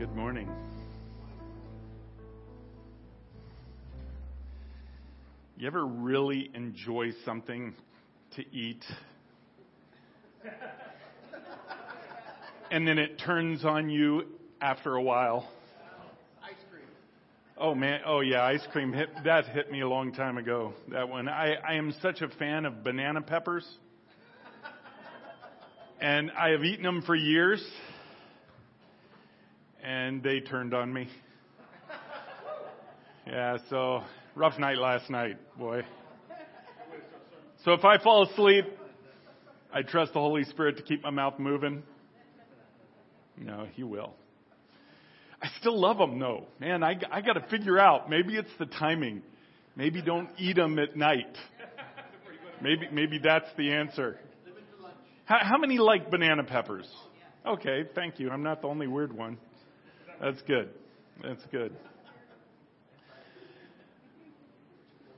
Good morning. You ever really enjoy something to eat? And then it turns on you after a while. Ice cream. Oh, man. Oh, yeah. Ice cream. That hit me a long time ago, that one. I am such a fan of banana peppers. And I have eaten them for years. And they turned on me. Yeah, so rough night last night, boy. So if I fall asleep, I trust the Holy Spirit to keep my mouth moving. No, he will. I still love them, though. Man, I got to figure out. Maybe it's the timing. Maybe don't eat them at night. Maybe that's the answer. How many like banana peppers? Okay, thank you. I'm not the only weird one. That's good. That's good.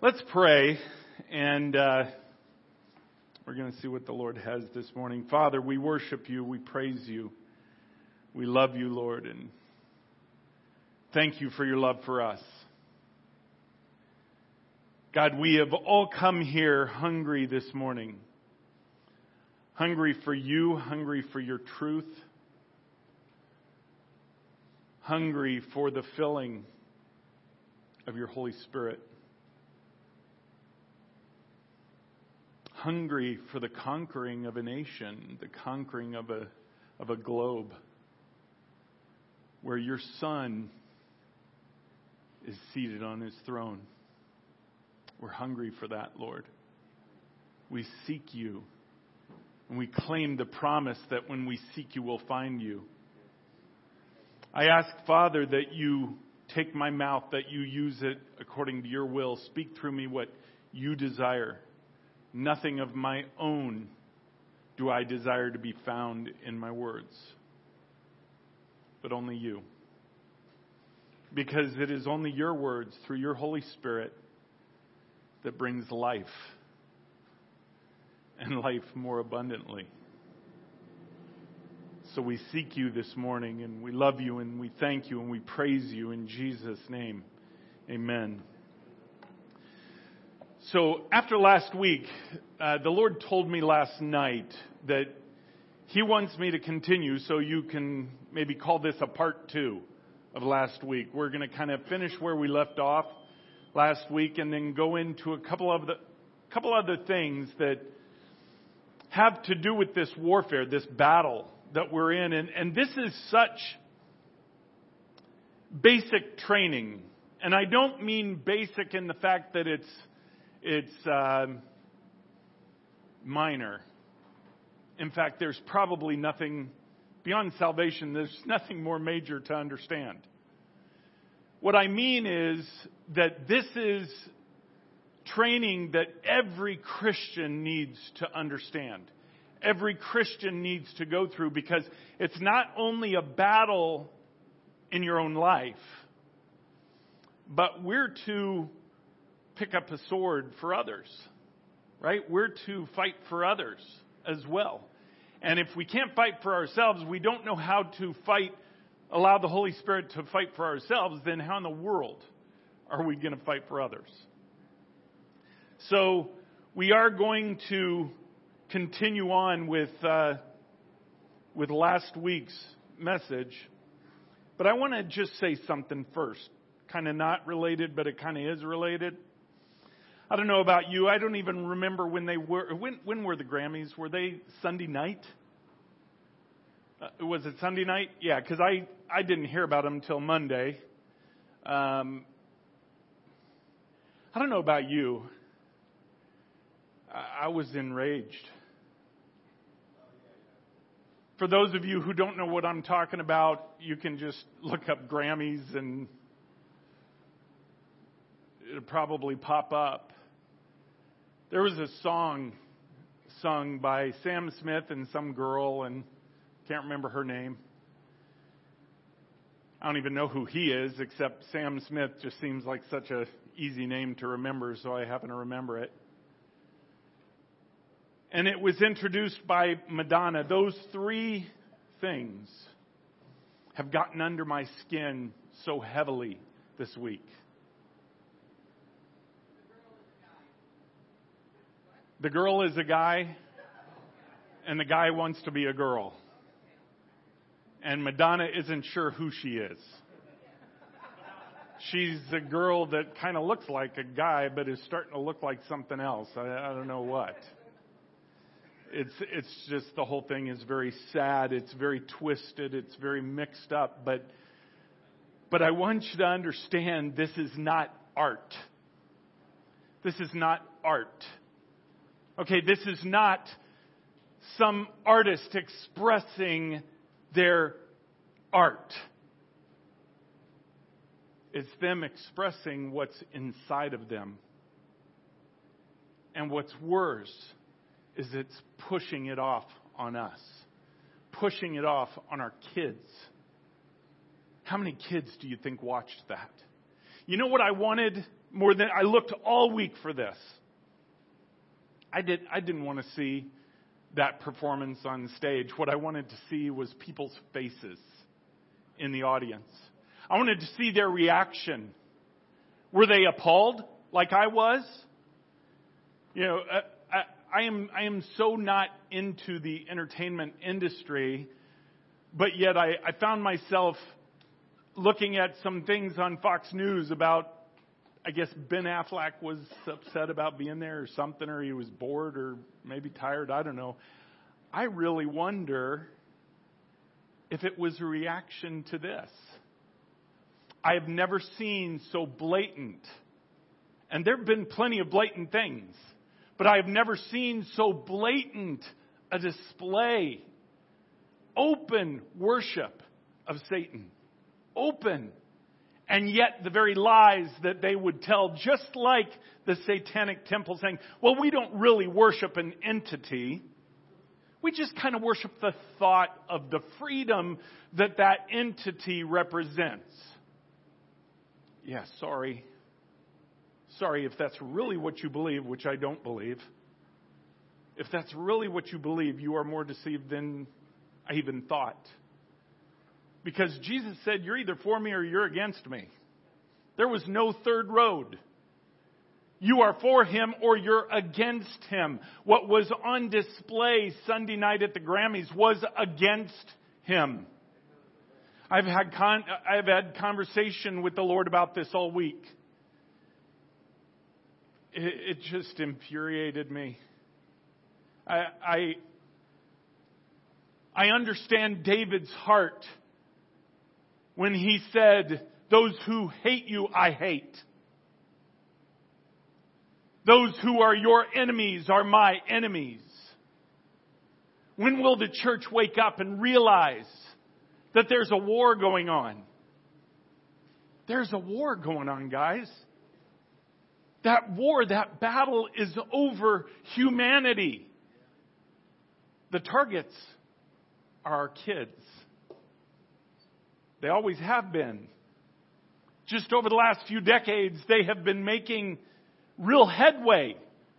Let's pray, and we're going to see what the Lord has this morning. Father, we worship you. We praise you. We love you, Lord, and thank you for your love for us. God, we have all come here hungry this morning. Hungry for you, hungry for your truth. Hungry for the filling of your Holy Spirit. Hungry for the conquering of a nation, the conquering of a globe where your Son is seated on his throne. We're hungry for that, Lord. We seek you, and we claim the promise that when we seek you, we'll find you. I ask, Father, that you take my mouth, that you use it according to your will. Speak through me what you desire. Nothing of my own do I desire to be found in my words, but only you. Because it is only your words through your Holy Spirit that brings life, and life more abundantly. So we seek you this morning, and we love you, and we thank you, and we praise you in Jesus' name. Amen. So after last week, the Lord told me last night that he wants me to continue, so you can maybe call this a part two of last week. We're going to kind of finish where we left off last week and then go into a couple other things that have to do with this warfare, this battle that we're in. And this is such basic training. And I don't mean basic in the fact that it's minor. In fact, there's probably nothing beyond salvation. There's nothing more major to understand. What I mean is that this is training that every Christian needs to understand. Every Christian needs to go through, because it's not only a battle in your own life, but we're to pick up a sword for others, right? We're to fight for others as well. And if we can't fight for ourselves, we don't know how to fight, allow the Holy Spirit to fight for ourselves, then how in the world are we going to fight for others? So we are going to continue on with last week's message. But I want to just say something first. Kind of not related, but it kind of is related. I don't know about you. I don't even remember when they were. When were the Grammys? Were they Sunday night? Was it Sunday night? Yeah, because I didn't hear about them until Monday. I don't know about you. I was enraged. For those of you who don't know what I'm talking about, you can just look up Grammys and it'll probably pop up. There was a song sung by Sam Smith and some girl, and can't remember her name. I don't even know who he is, except Sam Smith just seems like such an easy name to remember, so I happen to remember it. And it was introduced by Madonna. Those three things have gotten under my skin so heavily this week. The girl is a guy, and the guy wants to be a girl. And Madonna isn't sure who she is. She's a girl that kind of looks like a guy, but is starting to look like something else. I don't know what. It's just the whole thing is very sad. It's very twisted. It's very mixed up. But I want you to understand this is not art. This is not art. Okay, this is not some artist expressing their art. It's them expressing what's inside of them. And what's worse is it's pushing it off on us. Pushing it off on our kids. How many kids do you think watched that? You know what I wanted more than... I looked all week for this. I didn't want to see that performance on stage. What I wanted to see was people's faces in the audience. I wanted to see their reaction. Were they appalled like I was? You know, I am so not into the entertainment industry, but yet I found myself looking at some things on Fox News about, I guess Ben Affleck was upset about being there or something, or he was bored or maybe tired. I don't know. I really wonder if it was a reaction to this. I have never seen so blatant, and there have been plenty of blatant things, but I have never seen so blatant a display, open worship of Satan, open, and yet the very lies that they would tell, just like the Satanic Temple saying, well, we don't really worship an entity. We just kind of worship the thought of the freedom that that entity represents. Yeah, sorry. Sorry if that's really what you believe, which I don't believe. If that's really what you believe, you are more deceived than I even thought. Because Jesus said, you're either for me or you're against me. There was no third road. You are for him or you're against him. What was on display Sunday night at the Grammys was against him. I've had conversation with the Lord about this all week. It just infuriated me. I understand David's heart when he said, those who hate you, I hate. Those who are your enemies are my enemies. When will the church wake up and realize that there's a war going on? There's a war going on, guys. That war, that battle is over humanity. The targets are our kids. They always have been. Just over the last few decades, they have been making real headway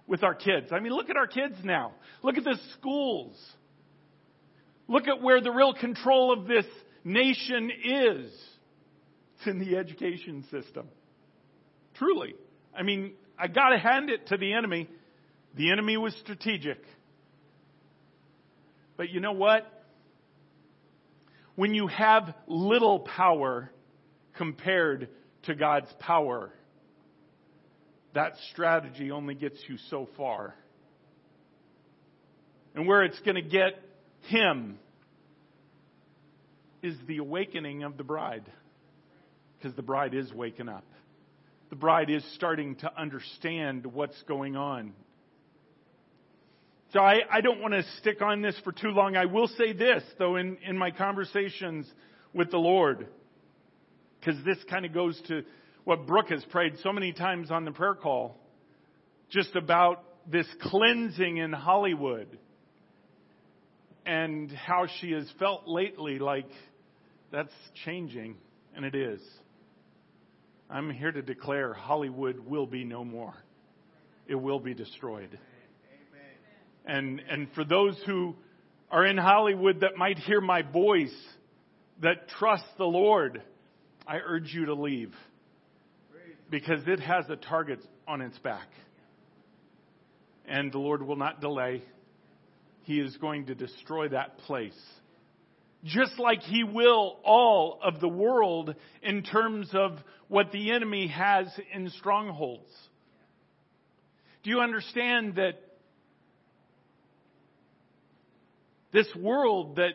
with our kids. I mean, look at our kids now. Look at the schools. Look at where the real control of this nation is. It's in the education system. Truly. I mean, I got to hand it to the enemy. The enemy was strategic. But you know what? When you have little power compared to God's power, that strategy only gets you so far. And where it's going to get him is the awakening of the bride. Because the bride is waking up. The bride is starting to understand what's going on. So I don't want to stick on this for too long. I will say this, though, in my conversations with the Lord, because this kind of goes to what Brooke has prayed so many times on the prayer call, just about this cleansing in Hollywood and how she has felt lately like that's changing, and it is. I'm here to declare Hollywood will be no more. It will be destroyed. And for those who are in Hollywood that might hear my voice that trust the Lord, I urge you to leave, because it has the targets on its back. And the Lord will not delay. He is going to destroy that place, just like he will all of the world in terms of what the enemy has in strongholds. Do you understand that this world that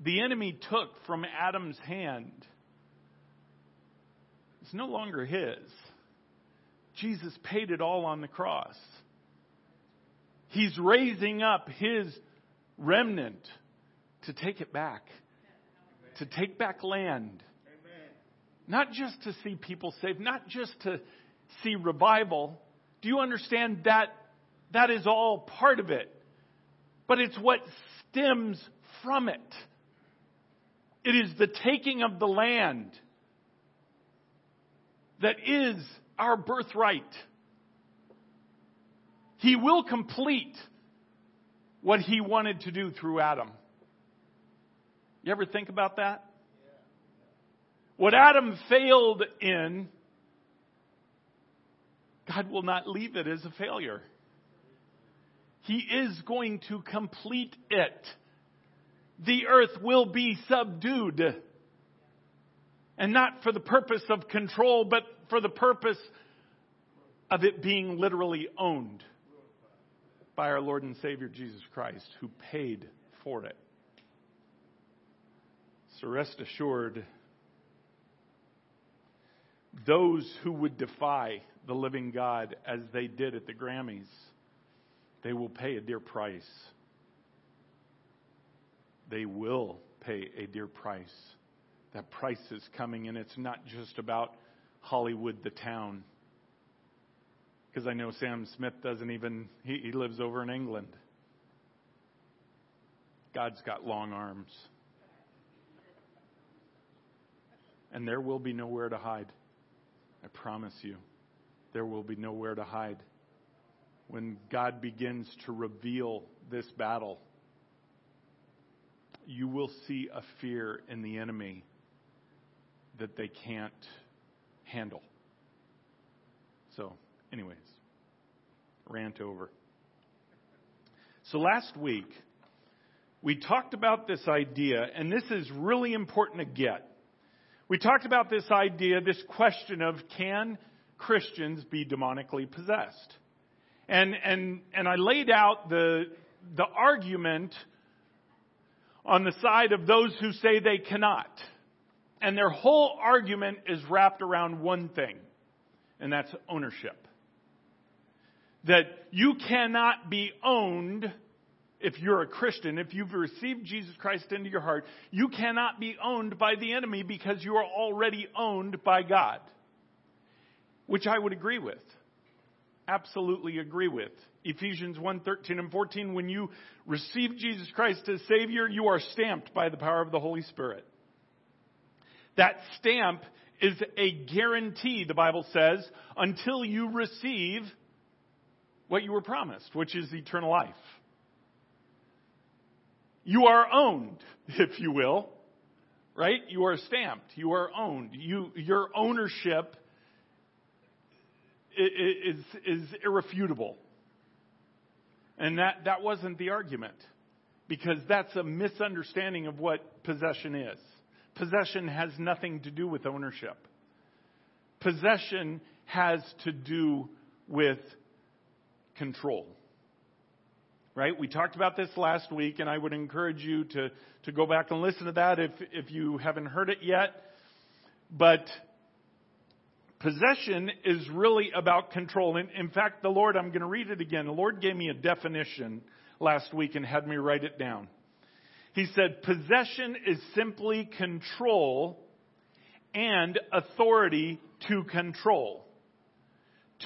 the enemy took from Adam's hand is no longer his? Jesus paid it all on the cross. He's raising up his remnant to take it back, to take back land. Amen. Not just to see people saved, not just to see revival. Do you understand that that is all part of it? But it's what stems from it. It is the taking of the land that is our birthright. He will complete what he wanted to do through Adam. You ever think about that? What Adam failed in, God will not leave it as a failure. He is going to complete it. The earth will be subdued. And not for the purpose of control, but for the purpose of it being literally owned by our Lord and Savior Jesus Christ, who paid for it. So rest assured, those who would defy the living God as they did at the Grammys, they will pay a dear price. They will pay a dear price. That price is coming, and it's not just about Hollywood, the town. Because I know Sam Smith doesn't even, he lives over in England. God's got long arms. And there will be nowhere to hide. I promise you. There will be nowhere to hide. When God begins to reveal this battle, you will see a fear in the enemy that they can't handle. So, anyways, rant over. So last week, we talked about this idea, and this is really important to get. We talked about this idea, this question of, can Christians be demonically possessed? And I laid out the argument on the side of those who say they cannot. And their whole argument is wrapped around one thing, and that's ownership. That you cannot be owned if you're a Christian, if you've received Jesus Christ into your heart, you cannot be owned by the enemy because you are already owned by God. Which I would agree with. Absolutely agree with. Ephesians 1:13 and 14, when you receive Jesus Christ as Savior, you are stamped by the power of the Holy Spirit. That stamp is a guarantee, the Bible says, until you receive what you were promised, which is eternal life. You are owned, if you will, right? You are stamped. You are owned. Your ownership is irrefutable. And that wasn't the argument, because that's a misunderstanding of what possession is. Possession has nothing to do with ownership. Possession has to do with control. Right? We talked about this last week, and I would encourage you to go back and listen to that if you haven't heard it yet. But possession is really about control. And in fact, the Lord, I'm going to read it again. The Lord gave me a definition last week and had me write it down. He said, possession is simply control and authority to control.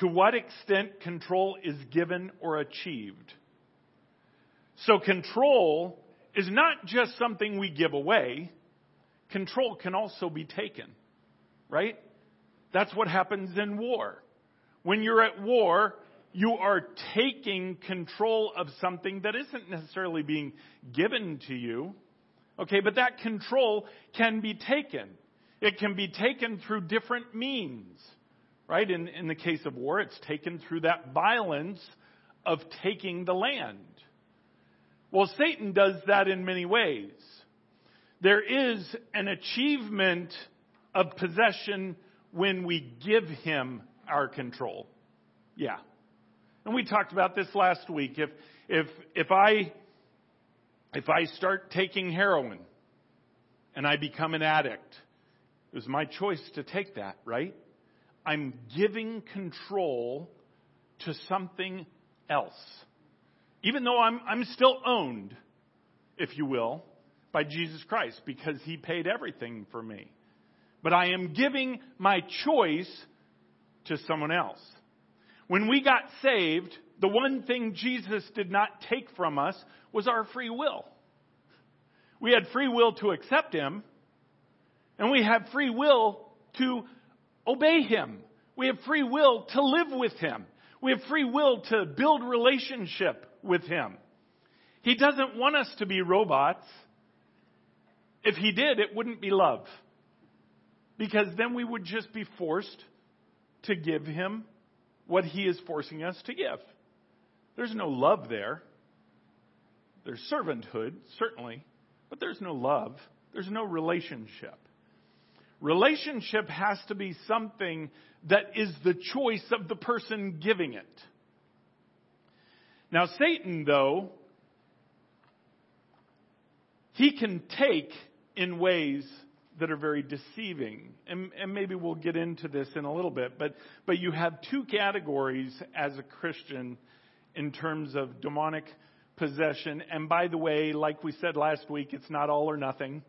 To what extent control is given or achieved. So control is not just something we give away. Control can also be taken, right? That's what happens in war. When you're at war, you are taking control of something that isn't necessarily being given to you. Okay, but that control can be taken. It can be taken through different means, right? In the case of war, it's taken through that violence of taking the land. Well, Satan does that in many ways. There is an achievement of possession when we give him our control. Yeah. And we talked about this last week. If I start taking heroin and I become an addict, it was my choice to take that, right? I'm giving control to something else. Even though I'm still owned, if you will, by Jesus Christ, because he paid everything for me. But I am giving my choice to someone else. When we got saved, the one thing Jesus did not take from us was our free will. We had free will to accept him, and we have free will to obey him. We have free will to live with him. We have free will to build relationship with him. He doesn't want us to be robots. If he did, it wouldn't be love, because then we would just be forced to give him what he is forcing us to give. There's no love there. There's servanthood, certainly, but there's no love. There's no relationship. Relationship has to be something that is the choice of the person giving it. Now, Satan, though, he can take in ways that are very deceiving. And maybe we'll get into this in a little bit. But you have two categories as a Christian in terms of demonic possession. And by the way, like we said last week, it's not all or nothing.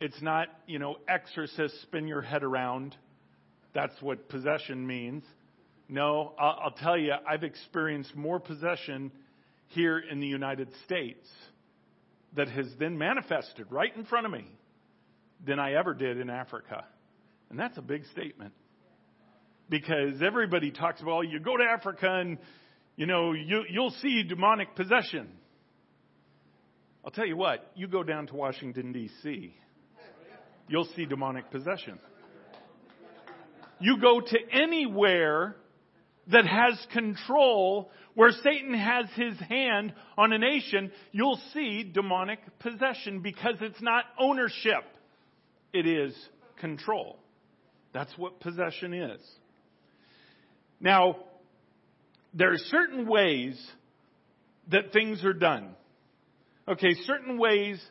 It's not, you know, exorcist, spin your head around. That's what possession means. No, I'll tell you, I've experienced more possession here in the United States that has then manifested right in front of me than I ever did in Africa. And that's a big statement, because everybody talks about, well, you go to Africa and, you know, you'll see demonic possession. I'll tell you what, you go down to Washington, D.C., you'll see demonic possession. You go to anywhere that has control, where Satan has his hand on a nation, you'll see demonic possession, because it's not ownership. It is control. That's what possession is. Now, there are certain ways that things are done. Okay, certain ways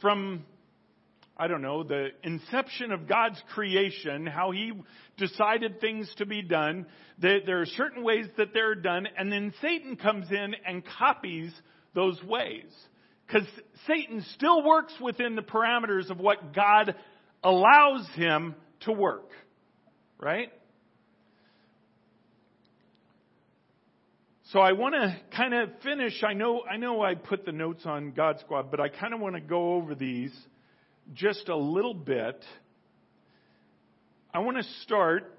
from, I don't know, the inception of God's creation, how he decided things to be done. There are certain ways that they're done, and then Satan comes in and copies those ways. Because Satan still works within the parameters of what God allows him to work. Right? So I want to kind of finish. I know I put the notes on God Squad, but I kind of want to go over these just a little bit. I want to start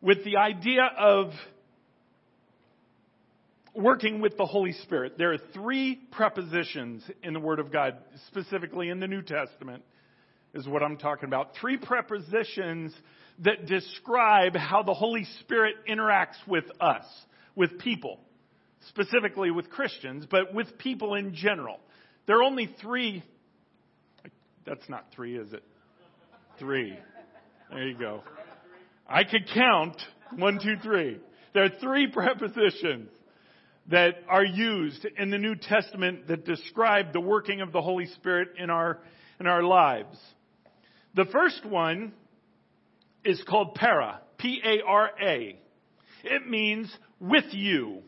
with the idea of working with the Holy Spirit. There are three prepositions in the Word of God, specifically in the New Testament, is what I'm talking about. Three prepositions that describe how the Holy Spirit interacts with us, with people, specifically with Christians, but with people in general. There are only three. That's not three, is it? Three. There you go. I could count. 1, 2, 3. There are three prepositions that are used in the New Testament that describe the working of the Holy Spirit in our lives. The first one is called para, P-A-R-A. It means with you.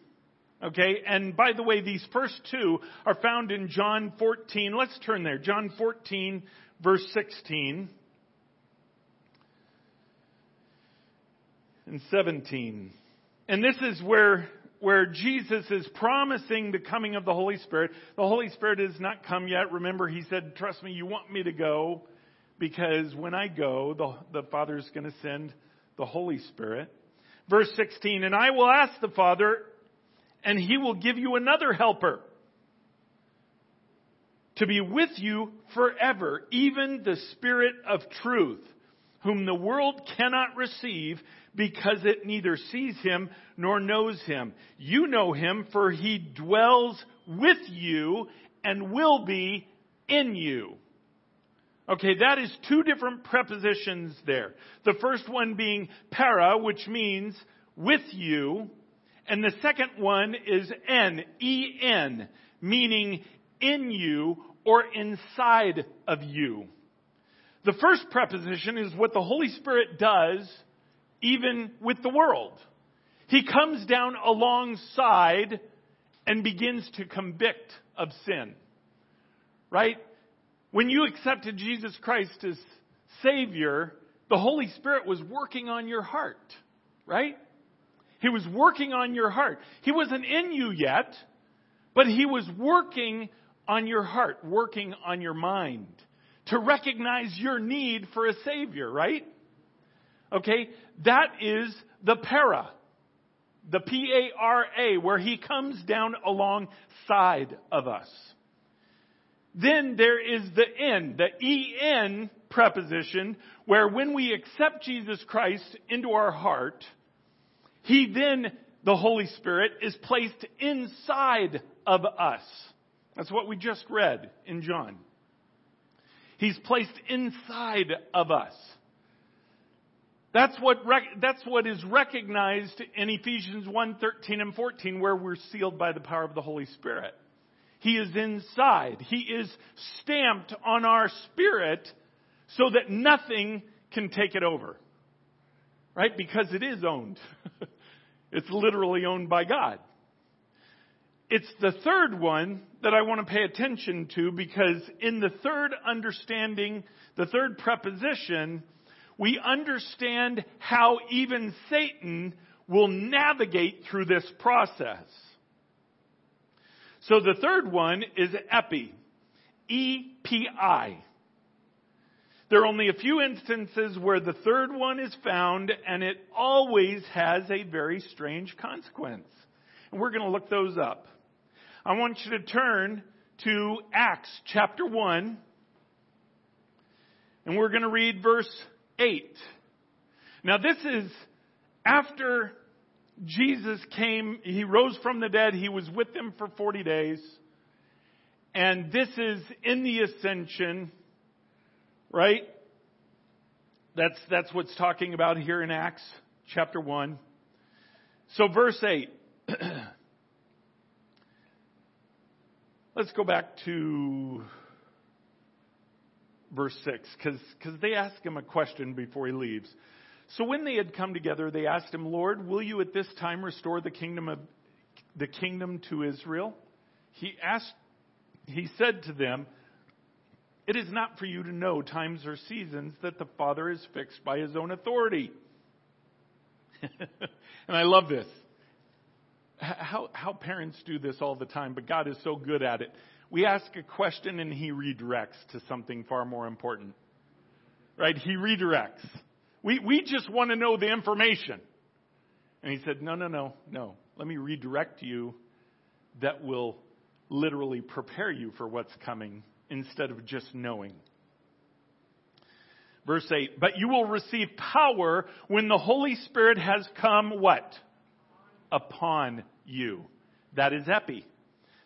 Okay, and by the way, these first two are found in John 14. Let's turn there. John 14, verse 16 and 17. And this is where Jesus is promising the coming of the Holy Spirit. The Holy Spirit has not come yet. Remember, he said, trust me, you want me to go, because when I go, the Father is going to send the Holy Spirit. Verse 16, and I will ask the Father, and he will give you another helper. to be with you forever, even the Spirit of truth, whom the world cannot receive because it neither sees him nor knows him. You know him, for he dwells with you and will be in you. Okay, that is two different prepositions there. The first one being para, which means with you. And the second one is en, E-N, meaning in you or inside of you. The first preposition is what the Holy Spirit does even with the world. He comes down alongside and begins to convict of sin. Right? When you accepted Jesus Christ as Savior, the Holy Spirit was working on your heart. Right? He was working on your heart. He wasn't in you yet, but he was working on your heart, working on your mind to recognize your need for a Savior, right? Okay, that is the para, the P-A-R-A, where he comes down alongside of us. Then there is the in, the E-N preposition, where when we accept Jesus Christ into our heart, he then, the Holy Spirit, is placed inside of us. That's what we just read in John. He's placed inside of us. That's what is recognized in Ephesians 1:13 and 14, where we're sealed by the power of the Holy Spirit. He is inside. He is stamped on our spirit so that nothing can take it over. Right? Because it is owned. It's literally owned by God. It's the third one that I want to pay attention to, because in the third understanding, the third preposition, we understand how even Satan will navigate through this process. So the third one is epi, E-P-I. There are only a few instances where the third one is found, and it always has a very strange consequence. And we're going to look those up. I want you to turn to Acts chapter 1, and we're going to read verse 8. Now this is after Jesus came, he rose from the dead, he was with them for 40 days, and this is in the ascension, right? That's what's talking about here in Acts chapter 1. So verse 8. Let's go back to verse 6, because they ask him a question before he leaves. So when they had come together, they asked him, "Lord, will you at this time restore the kingdom to Israel?" He said to them, "It is not for you to know times or seasons that the Father is fixed by his own authority." And I love this. How parents do this all the time, but God is so good at it. We ask a question and he redirects to something far more important. Right? He redirects. We just want to know the information. And he said, no. Let me redirect you that will literally prepare you for what's coming instead of just knowing. Verse 8, "But you will receive power when the Holy Spirit has come," what? "Upon you." That is epi.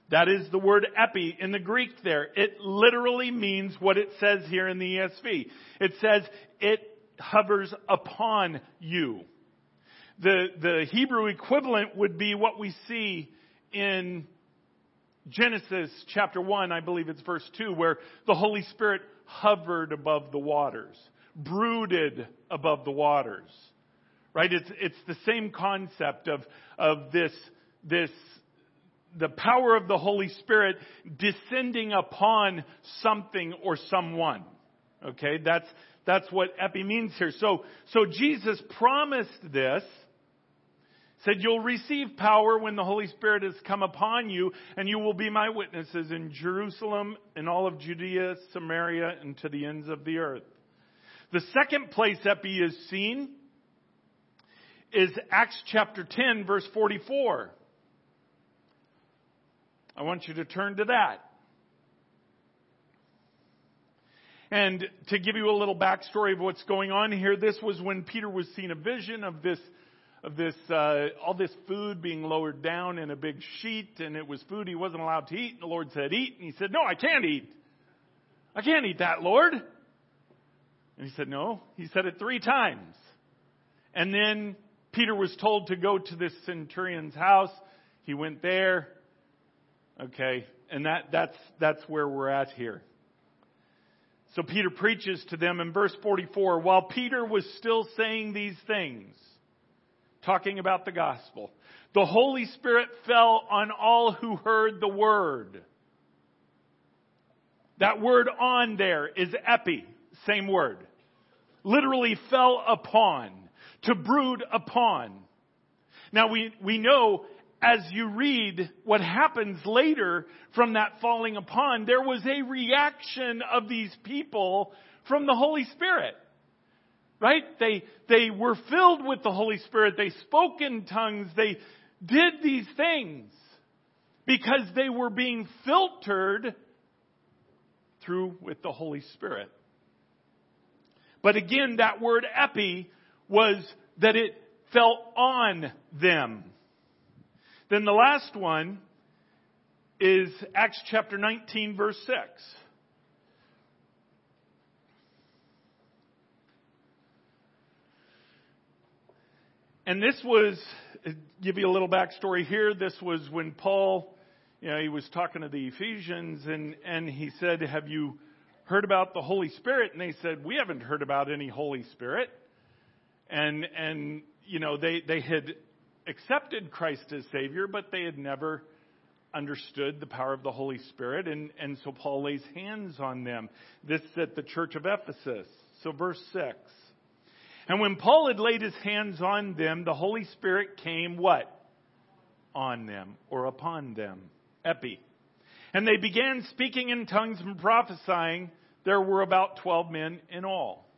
That is the word epi in the Greek there. It literally means what it says here in the ESV. It says it hovers upon you. The Hebrew equivalent would be what we see in Genesis chapter 1, I believe it's verse 2, where the Holy Spirit hovered above the waters, brooded above the waters. Right? It's the same concept of this the power of the Holy Spirit descending upon something or someone. Okay? That's what epi means here. So Jesus promised this. Said, "You'll receive power when the Holy Spirit has come upon you, and you will be my witnesses in Jerusalem, in all of Judea, Samaria, and to the ends of the earth." The second place epi is seen is Acts chapter 10, verse 44. I want you to turn to that. And to give you a little backstory of what's going on here, this was when Peter was seeing a vision of this all this food being lowered down in a big sheet, and it was food he wasn't allowed to eat. And the Lord said, "Eat." And he said, "No, I can't eat. I can't eat that, Lord." And he said, "No." He said it 3 times. And then Peter was told to go to this centurion's house. He went there. Okay, and that's where we're at here. So Peter preaches to them in verse 44. While Peter was still saying these things, talking about the gospel, the Holy Spirit fell on all who heard the word. That word "on" there is epi, same word. Literally fell upon, to brood upon. Now we know, as you read what happens later from that falling upon, there was a reaction of these people from the Holy Spirit. Right? They were filled with the Holy Spirit. They spoke in tongues. They did these things because they were being filtered through with the Holy Spirit. But again, that word epi was that it fell on them. Then the last one is Acts chapter 19, verse 6. And this was, give you a little backstory here, this was when Paul, he was talking to the Ephesians, and he said, "Have you heard about the Holy Spirit?" And they said, "We haven't heard about any Holy Spirit." And they had accepted Christ as Savior, but they had never understood the power of the Holy Spirit. And so Paul lays hands on them. This is at the church of Ephesus. So verse 6. And when Paul had laid his hands on them, the Holy Spirit came what? On them, or upon them. Epi. And they began speaking in tongues and prophesying. There were about 12 men in all.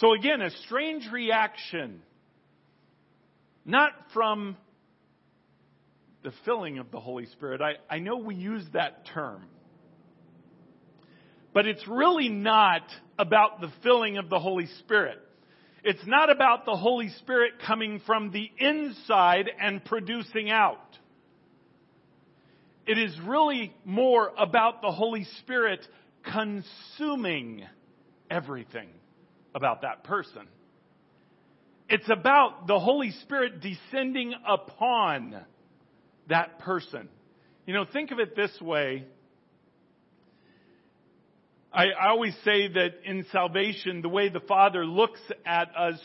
So again, a strange reaction. Not from the filling of the Holy Spirit. I know we use that term. But it's really not about the filling of the Holy Spirit. It's not about the Holy Spirit coming from the inside and producing out. It is really more about the Holy Spirit consuming everything about that person. It's about the Holy Spirit descending upon that person. Think of it this way. I always say that in salvation, the way the Father looks at us,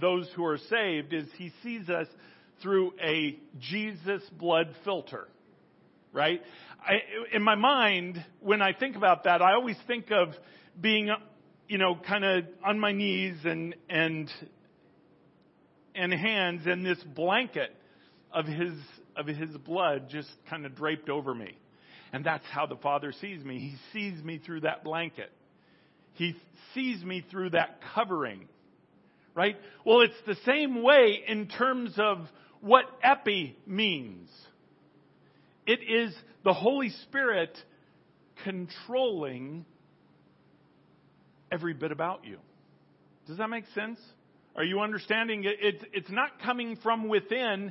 those who are saved, is He sees us through a Jesus blood filter. Right? In my mind, when I think about that, I always think of being, kind of on my knees and hands in this blanket of his blood just kind of draped over me. And that's how the Father sees me. He sees me through that blanket. He sees me through that covering. Right? Well, it's the same way in terms of what epi means. It is the Holy Spirit controlling every bit about you. Does that make sense? Are you understanding? It's not coming from within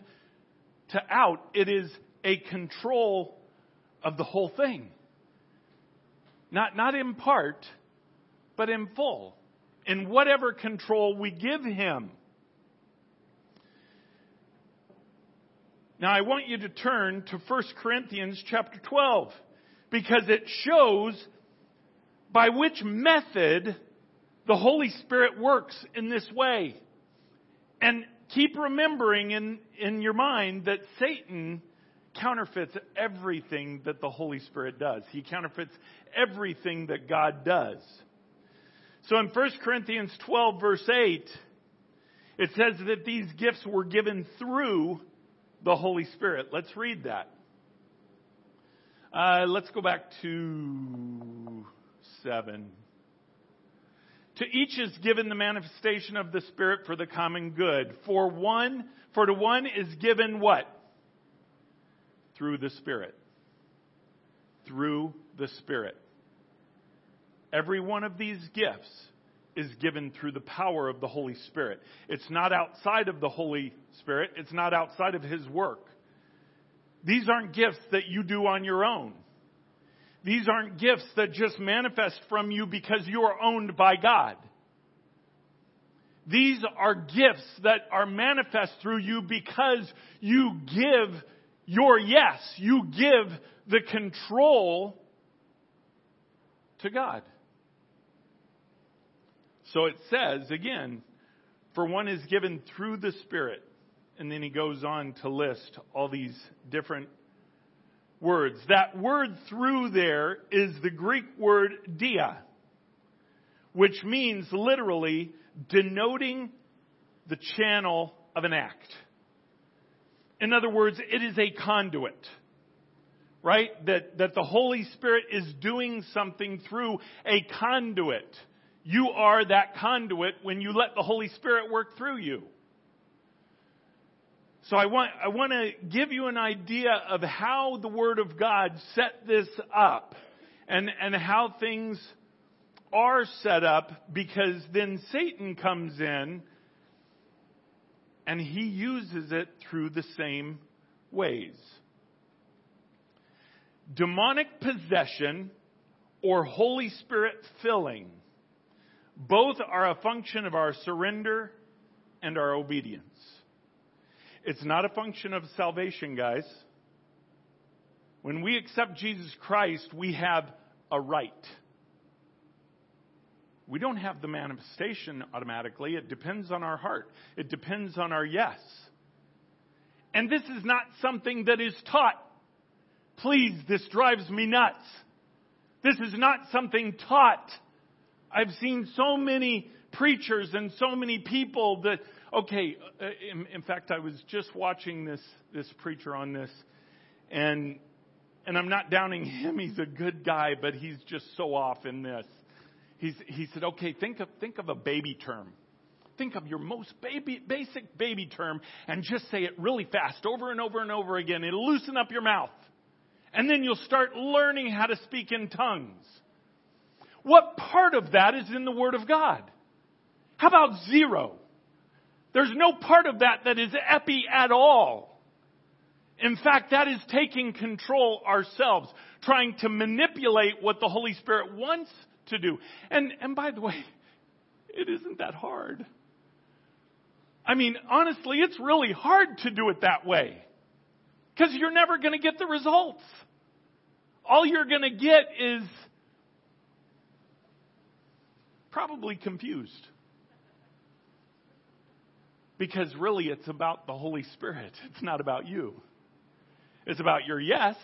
to out. It is a control of the whole thing. Not in part, but in full. In whatever control we give Him. Now I want you to turn to 1 Corinthians chapter 12. Because it shows by which method the Holy Spirit works in this way. And keep remembering in your mind that Satan counterfeits everything that the Holy Spirit does. He counterfeits everything that God does. So in 1 Corinthians 12, verse 8, it says that these gifts were given through the Holy Spirit. Let's read that. Let's go back to 7. To each is given the manifestation of the Spirit for the common good. For to one is given what? Through the Spirit. Through the Spirit. Every one of these gifts is given through the power of the Holy Spirit. It's not outside of the Holy Spirit. It's not outside of His work. These aren't gifts that you do on your own. These aren't gifts that just manifest from you because you are owned by God. These are gifts that are manifest through you because you give your yes. You give the control to God. So it says, again, for one is given through the Spirit. And then he goes on to list all these different words. That word through there is the Greek word dia, which means literally denoting the channel of an act. In other words, it is a conduit, right? That the Holy Spirit is doing something through a conduit. You are that conduit when you let the Holy Spirit work through you. So I want to give you an idea of how the Word of God set this up and how things are set up, because then Satan comes in and he uses it through the same ways. Demonic possession or Holy Spirit filling, both are a function of our surrender and our obedience. It's not a function of salvation, guys. When we accept Jesus Christ, we have a right. We don't have the manifestation automatically. It depends on our heart. It depends on our yes. And this is not something that is taught. Please, this drives me nuts. This is not something taught. I've seen so many preachers and so many people that... Okay, in fact, I was just watching this preacher on this, and I'm not downing him. He's a good guy, but he's just so off in this. He said, okay, think of a baby term. Think of your most basic baby term and just say it really fast over and over and over again. It'll loosen up your mouth, and then you'll start learning how to speak in tongues. What part of that is in the Word of God? How about zero? There's no part of that is epi at all. In fact, that is taking control ourselves, trying to manipulate what the Holy Spirit wants to do. And by the way, it isn't that hard. I mean, honestly, it's really hard to do it that way, because you're never going to get the results. All you're going to get is probably confused. Because really, it's about the Holy Spirit. It's not about you. It's about your yes.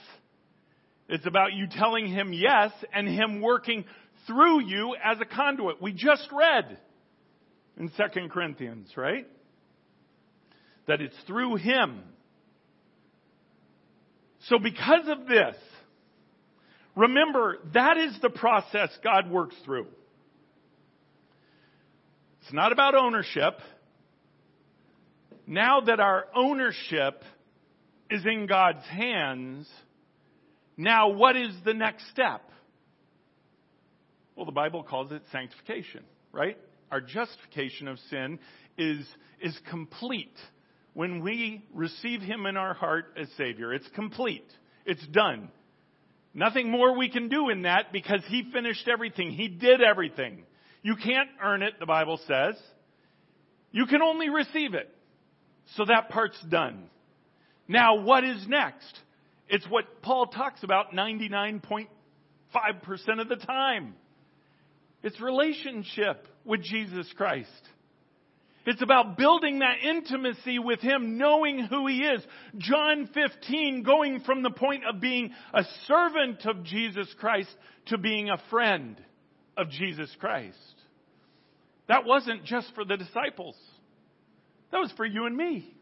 It's about you telling Him yes and Him working through you as a conduit. We just read in 2 Corinthians, right? That it's through Him. So because of this, remember, that is the process God works through. It's not about ownership. Now that our ownership is in God's hands, now what is the next step? Well, the Bible calls it sanctification, right? Our justification of sin is complete when we receive Him in our heart as Savior. It's complete. It's done. Nothing more we can do in that, because He finished everything. He did everything. You can't earn it, the Bible says. You can only receive it. So that part's done. Now, what is next? It's what Paul talks about 99.5% of the time. It's relationship with Jesus Christ. It's about building that intimacy with Him, knowing who He is. John 15, going from the point of being a servant of Jesus Christ to being a friend of Jesus Christ. That wasn't just for the disciples. That was for you and me.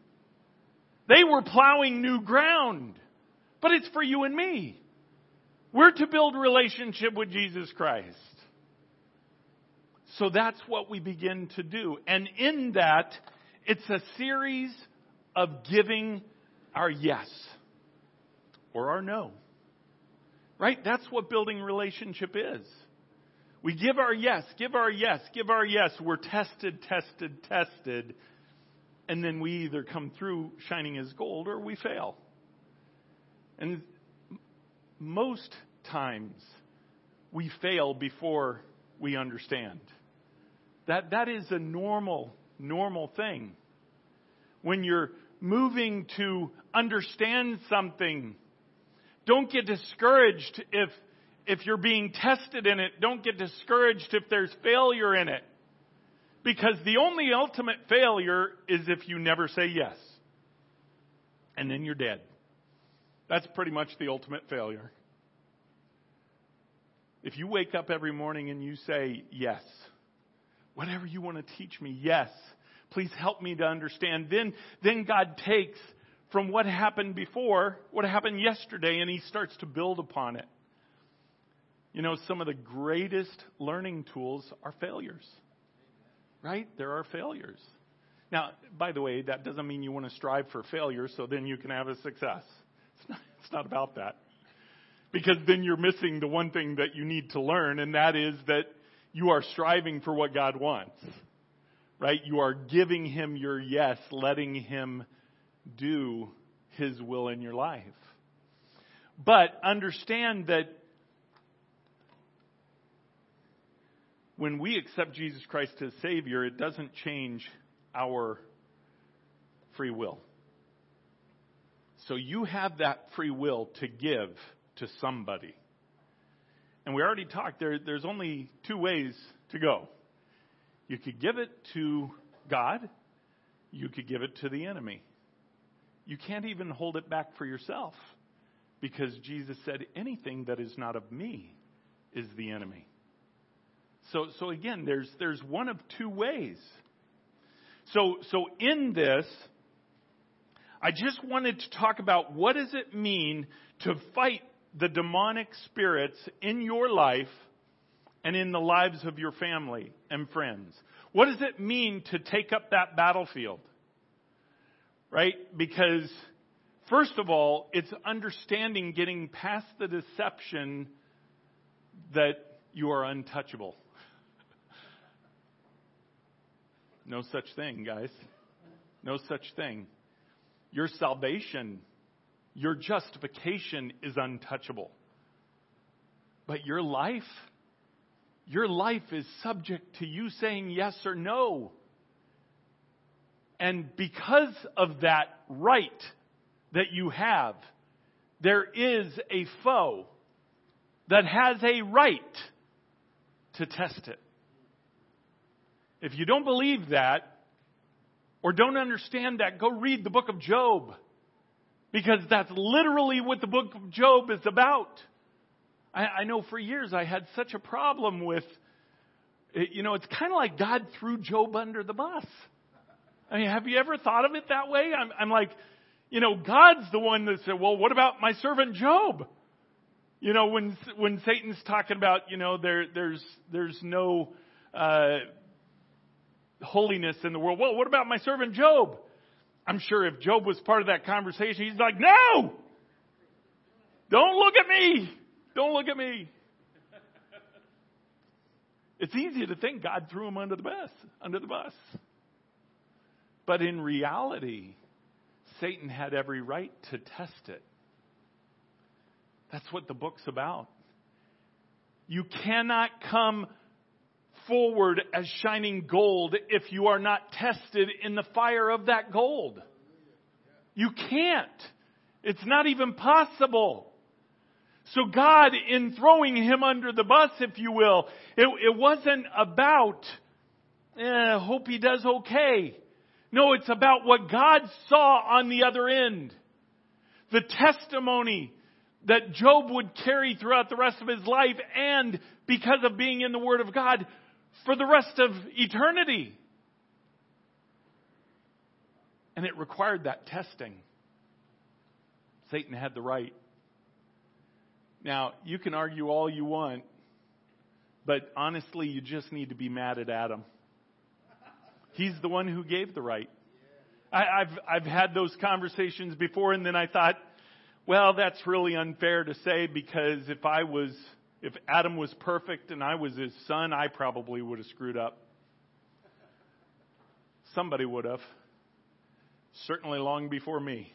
They were plowing new ground, but it's for you and me. We're to build relationship with Jesus Christ. So that's what we begin to do. And in that, it's a series of giving our yes or our no. Right? That's what building relationship is. We give our yes, give our yes, give our yes. We're tested, tested, tested. And then we either come through shining as gold or we fail. And most times we fail before we understand. That is a normal thing. When you're moving to understand something, don't get discouraged if you're being tested in it. Don't get discouraged if there's failure in it. Because the only ultimate failure is if you never say yes. And then you're dead. That's pretty much the ultimate failure. If you wake up every morning and you say, yes, whatever you want to teach me, yes, please help me to understand. Then God takes from what happened before, what happened yesterday, and He starts to build upon it. You know, some of the greatest learning tools are failures. Right? There are failures. Now, by the way, that doesn't mean you want to strive for failure so then you can have a success. It's not about that. Because then you're missing the one thing that you need to learn, and that is that you are striving for what God wants. Right? You are giving Him your yes, letting Him do His will in your life. But understand that when we accept Jesus Christ as Savior, it doesn't change our free will. So you have that free will to give to somebody. And we already talked, there's only two ways to go. You could give it to God. You could give it to the enemy. You can't even hold it back for yourself. Because Jesus said, anything that is not of me is the enemy. So again, there's one of two ways. So in this, I just wanted to talk about what does it mean to fight the demonic spirits in your life and in the lives of your family and friends. What does it mean to take up that battlefield? Right? Because first of all, it's understanding, getting past the deception that you are untouchable. No such thing, guys. No such thing. Your salvation, your justification is untouchable. But your life is subject to you saying yes or no. And because of that right that you have, there is a foe that has a right to test it. If you don't believe that, or don't understand that, go read the book of Job. Because that's literally what the book of Job is about. I know for years I had such a problem with, you know, it's kind of like God threw Job under the bus. I mean, have you ever thought of it that way? I'm like, you know, God's the one that said, well, what about my servant Job? You know, when Satan's talking about, you know, there's no holiness in the world. Well, what about my servant Job? I'm sure if Job was part of that conversation, he's like, no! Don't look at me! Don't look at me! It's easy to think God threw him under the bus. But in reality, Satan had every right to test it. That's what the book's about. You cannot come forward as shining gold if you are not tested in the fire of that gold. You can't. It's not even possible. So God, in throwing him under the bus, if you will, it wasn't about, hope he does okay. No, it's about what God saw on the other end. The testimony that Job would carry throughout the rest of his life, and because of being in the Word of God, for the rest of eternity. And it required that testing. Satan had the right. Now, you can argue all you want, but honestly, you just need to be mad at Adam. He's the one who gave the right. I've had those conversations before, and then I thought, well, that's really unfair to say, because if I was If Adam was perfect and I was his son, I probably would have screwed up. Somebody would have. Certainly long before me.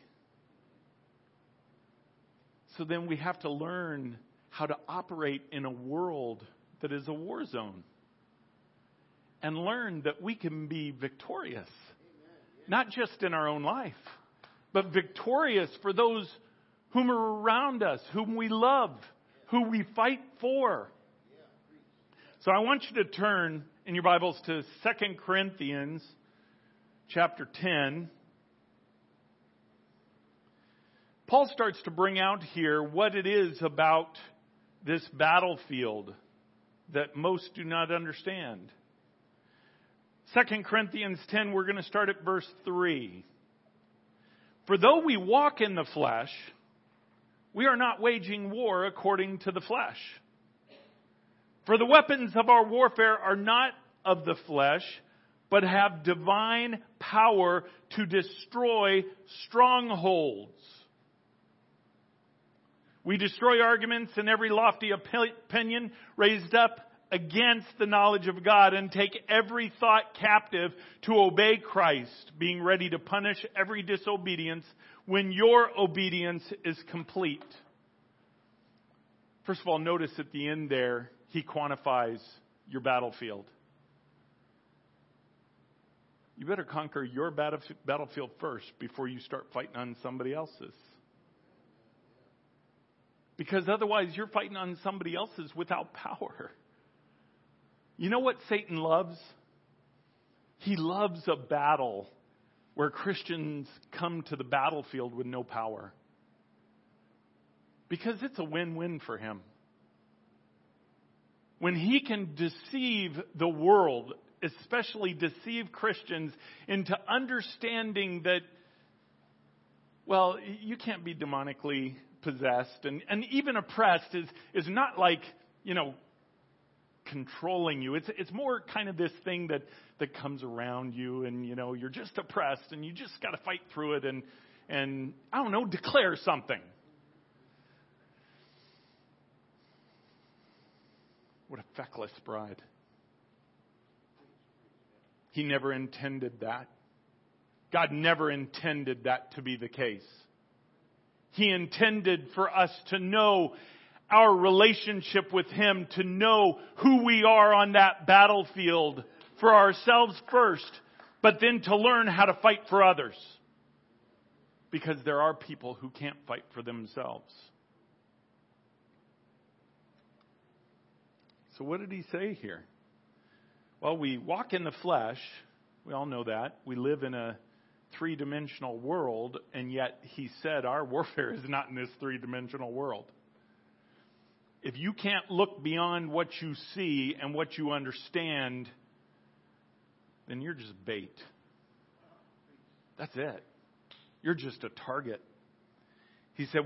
So then we have to learn how to operate in a world that is a war zone. And learn that we can be victorious. Not just in our own life, but victorious for those whom are around us, whom we love, who we fight for. So I want you to turn in your Bibles to 2 Corinthians chapter 10. Paul starts to bring out here what it is about this battlefield that most do not understand. 2 Corinthians 10, we're going to start at verse 3. For though we walk in the flesh, we are not waging war according to the flesh. For the weapons of our warfare are not of the flesh, but have divine power to destroy strongholds. We destroy arguments and every lofty opinion raised up against the knowledge of God, and take every thought captive to obey Christ, being ready to punish every disobedience when your obedience is complete. First of all, notice at the end there, he quantifies your battlefield. You better conquer your battlefield first before you start fighting on somebody else's. Because otherwise you're fighting on somebody else's without power. You know what Satan loves? He loves a battle where Christians come to the battlefield with no power. Because it's a win-win for him. When he can deceive the world, especially deceive Christians into understanding that, well, you can't be demonically possessed and even oppressed is not like, you know, controlling you. It's more kind of this thing that comes around you, and you know you're just oppressed and you just got to fight through it and I don't know, declare something. What a feckless bride. He never intended that. God never intended that to be the case. He intended for us to know our relationship with Him, to know who we are on that battlefield for ourselves first, but then to learn how to fight for others. Because there are people who can't fight for themselves. So what did he say here? Well, we walk in the flesh. We all know that. We live in a three-dimensional world, and yet he said our warfare is not in this three-dimensional world. If you can't look beyond what you see and what you understand, then you're just bait. That's it. You're just a target. He said,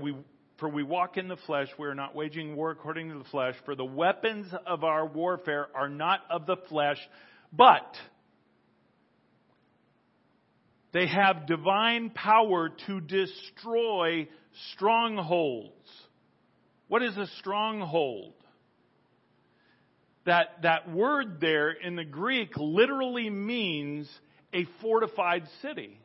"For we walk in the flesh, we are not waging war according to the flesh. For the weapons of our warfare are not of the flesh, but they have divine power to destroy strongholds." What is a stronghold? That word there in the Greek literally means a fortified city.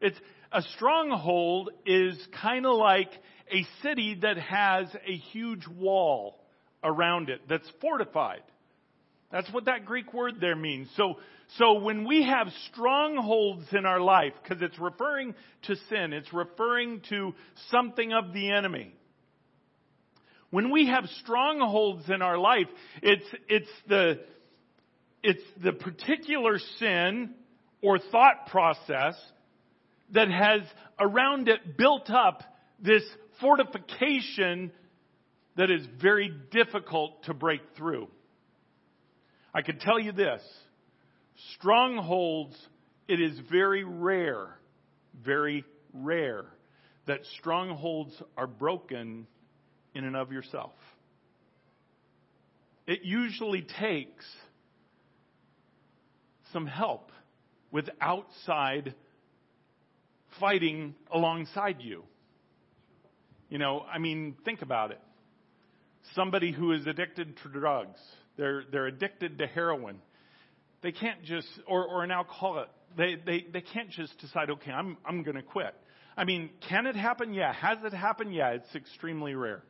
It's a stronghold is kind of like a city that has a huge wall around it that's fortified. That's what that Greek word there means. So when we have strongholds in our life, because it's referring to sin, it's referring to something of the enemy. When we have strongholds in our life, it's the particular sin or thought process that has around it built up this fortification that is very difficult to break through. I can tell you this. Strongholds, it is very rare that strongholds are broken in and of yourself. It usually takes some help with outside fighting alongside you. You know, I mean, think about it. Somebody who is addicted to drugs, they're addicted to heroin. They can't just, or an alcoholic, they can't just decide, okay, I'm going to quit. I mean, can it happen? Yeah. Has it happened? Yeah. It's extremely rare.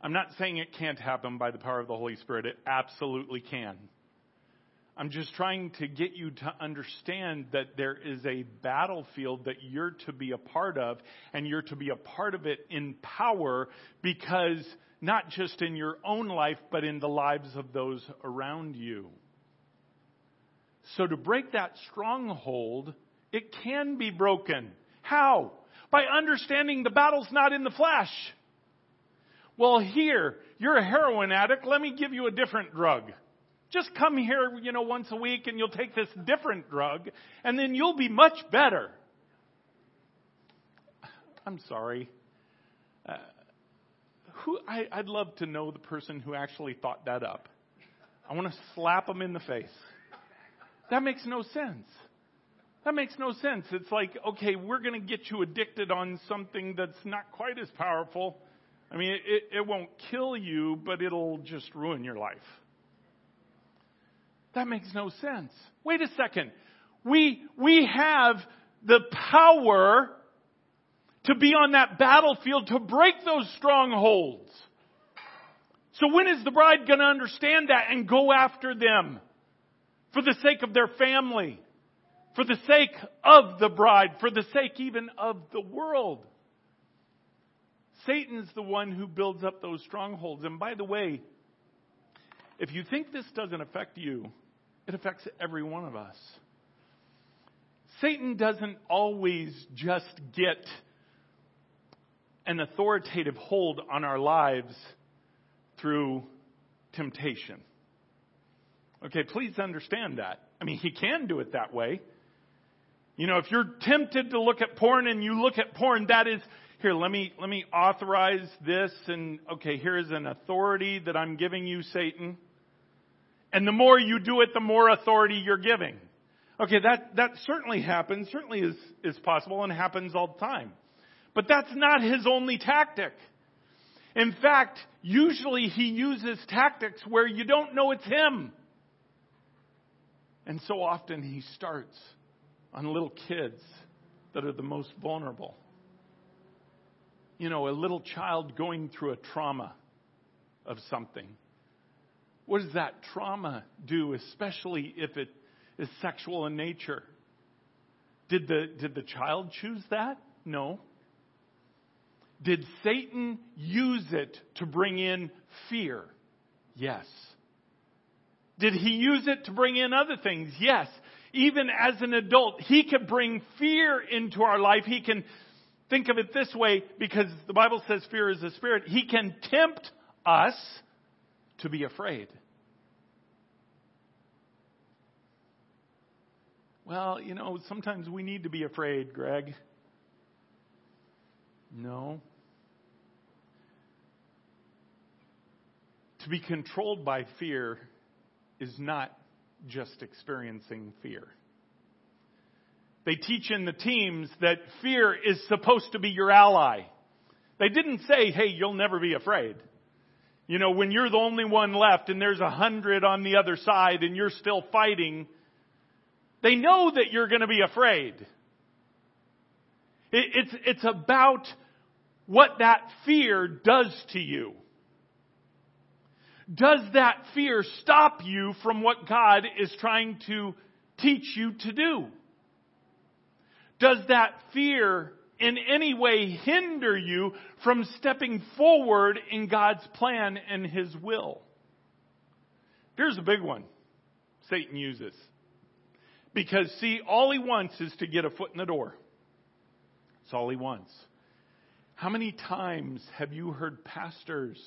I'm not saying it can't happen by the power of the Holy Spirit. It absolutely can. I'm just trying to get you to understand that there is a battlefield that you're to be a part of, and you're to be a part of it in power, because not just in your own life, but in the lives of those around you. So to break that stronghold, it can be broken. How? By understanding the battle's not in the flesh. Well, here, you're a heroin addict. Let me give you a different drug. Just come here, once a week, and you'll take this different drug, and then you'll be much better. I'm sorry. I'd love to know the person who actually thought that up. I want to slap them in the face. That makes no sense. That makes no sense. It's like, okay, we're going to get you addicted on something that's not quite as powerful. I mean, it won't kill you, but it'll just ruin your life. That makes no sense. Wait a second. We have the power to be on that battlefield to break those strongholds. So when is the bride going to understand that and go after them for the sake of their family, for the sake of the bride, for the sake even of the world? Satan's the one who builds up those strongholds. And by the way, if you think this doesn't affect you, it affects every one of us. Satan doesn't always just get an authoritative hold on our lives through temptation. Okay, please understand that. I mean, he can do it that way. If you're tempted to look at porn and you look at porn, that is... Here, let me authorize this, and okay, here is an authority that I'm giving you, Satan. And the more you do it, the more authority you're giving. Okay, that certainly happens, certainly is possible, and happens all the time. But that's not his only tactic. In fact, usually he uses tactics where you don't know it's him. And so often he starts on little kids that are the most vulnerable. A little child going through a trauma of something. What does that trauma do, especially if it is sexual in nature? Did the child choose that? No. Did Satan use it to bring in fear? Yes. Did he use it to bring in other things? Yes. Even as an adult, he can bring fear into our life. He can... Think of it this way, because the Bible says fear is a spirit. He can tempt us to be afraid. Well, sometimes we need to be afraid, Greg. No. To be controlled by fear is not just experiencing fear. They teach in the teams that fear is supposed to be your ally. They didn't say, hey, you'll never be afraid. When you're the only one left and there's 100 on the other side and you're still fighting, they know that you're going to be afraid. It's about what that fear does to you. Does that fear stop you from what God is trying to teach you to do? Does that fear in any way hinder you from stepping forward in God's plan and His will? Here's a big one Satan uses. Because, see, all he wants is to get a foot in the door. That's all he wants. How many times have you heard pastors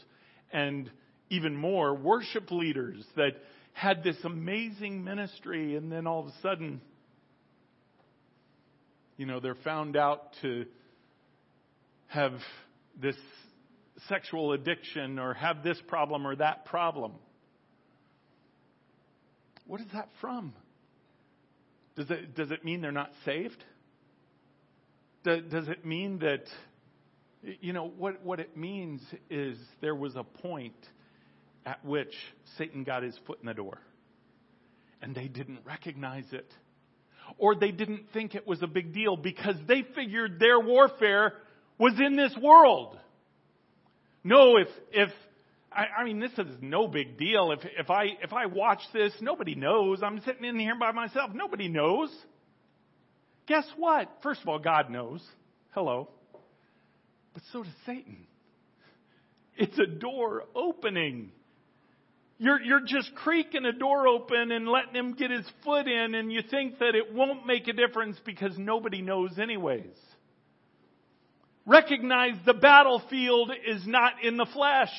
and even more worship leaders that had this amazing ministry, and then all of a sudden... they're found out to have this sexual addiction or have this problem or that problem. What is that from? Does it mean they're not saved? Does it mean that You know, what it means is there was a point at which Satan got his foot in the door. And they didn't recognize it. Or they didn't think it was a big deal because they figured their warfare was in this world. No, I mean, this is no big deal. If I watch this, nobody knows. I'm sitting in here by myself. Nobody knows. Guess what? First of all, God knows. Hello. But so does Satan. It's a door opening. You're just creaking a door open and letting him get his foot in, and you think that it won't make a difference because nobody knows anyways. Recognize the battlefield is not in the flesh.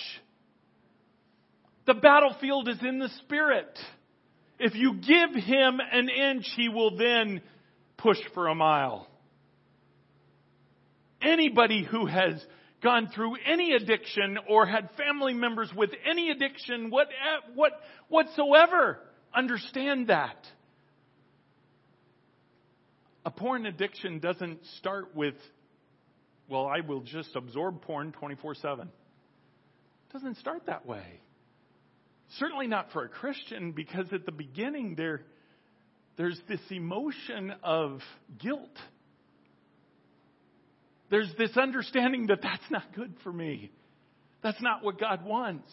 The battlefield is in the spirit. If you give him an inch, he will then push for a mile. Anybody who has gone through any addiction or had family members with any addiction whatsoever, understand that. A porn addiction doesn't start with, well, I will just absorb porn 24/7. It doesn't start that way. Certainly not for a Christian, because at the beginning there's this emotion of guilt. There's this understanding that that's not good for me. That's not what God wants.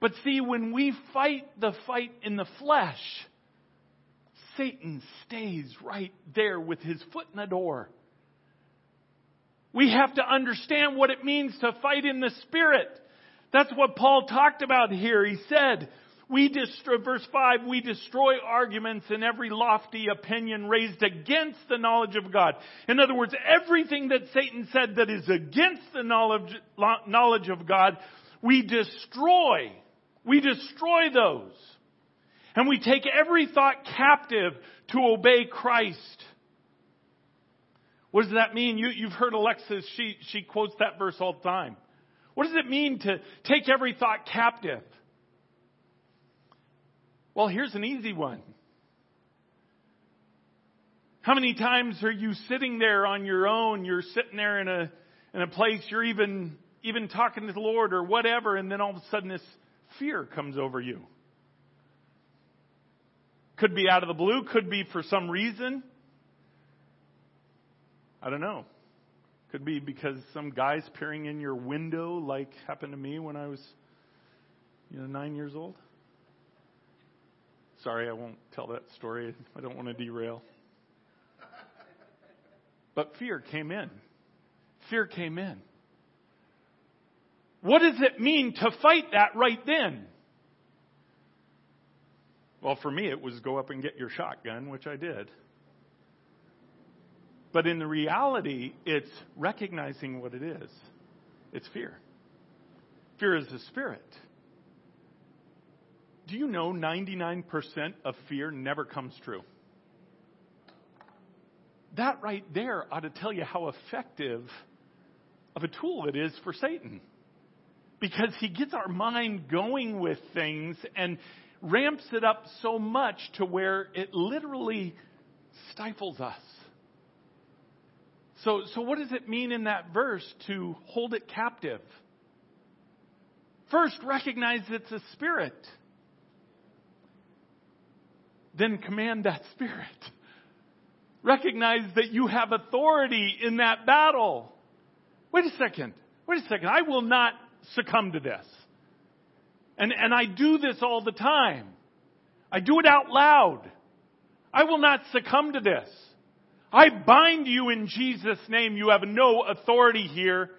But see, when we fight the fight in the flesh, Satan stays right there with his foot in the door. We have to understand what it means to fight in the spirit. That's what Paul talked about here. He said, verse 5, we destroy arguments and every lofty opinion raised against the knowledge of God. In other words, everything that Satan said that is against the knowledge of God, we destroy. We destroy those. And we take every thought captive to obey Christ. What does that mean? You've heard Alexis, she quotes that verse all the time. What does it mean to take every thought captive? Well, here's an easy one. How many times are you sitting there on your own? You're sitting there in a place, you're even talking to the Lord or whatever, and then all of a sudden this fear comes over you. Could be out of the blue, could be for some reason. I don't know. Could be because some guy's peering in your window, like happened to me when I was 9 years old. Sorry, I won't tell that story. I don't want to derail. But fear came in. Fear came in. What does it mean to fight that right then? Well, for me, it was go up and get your shotgun, which I did. But in the reality, it's recognizing what it is. It's fear. Fear is a spirit. Do you know 99% of fear never comes true? That right there ought to tell you how effective of a tool it is for Satan. Because he gets our mind going with things and ramps it up so much to where it literally stifles us. So what does it mean in that verse to hold it captive? First, recognize it's a spirit. Then command that spirit. Recognize that you have authority in that battle. Wait a second. I will not succumb to this. And I do this all the time. I do it out loud. I will not succumb to this. I bind you in Jesus' name. You have no authority here.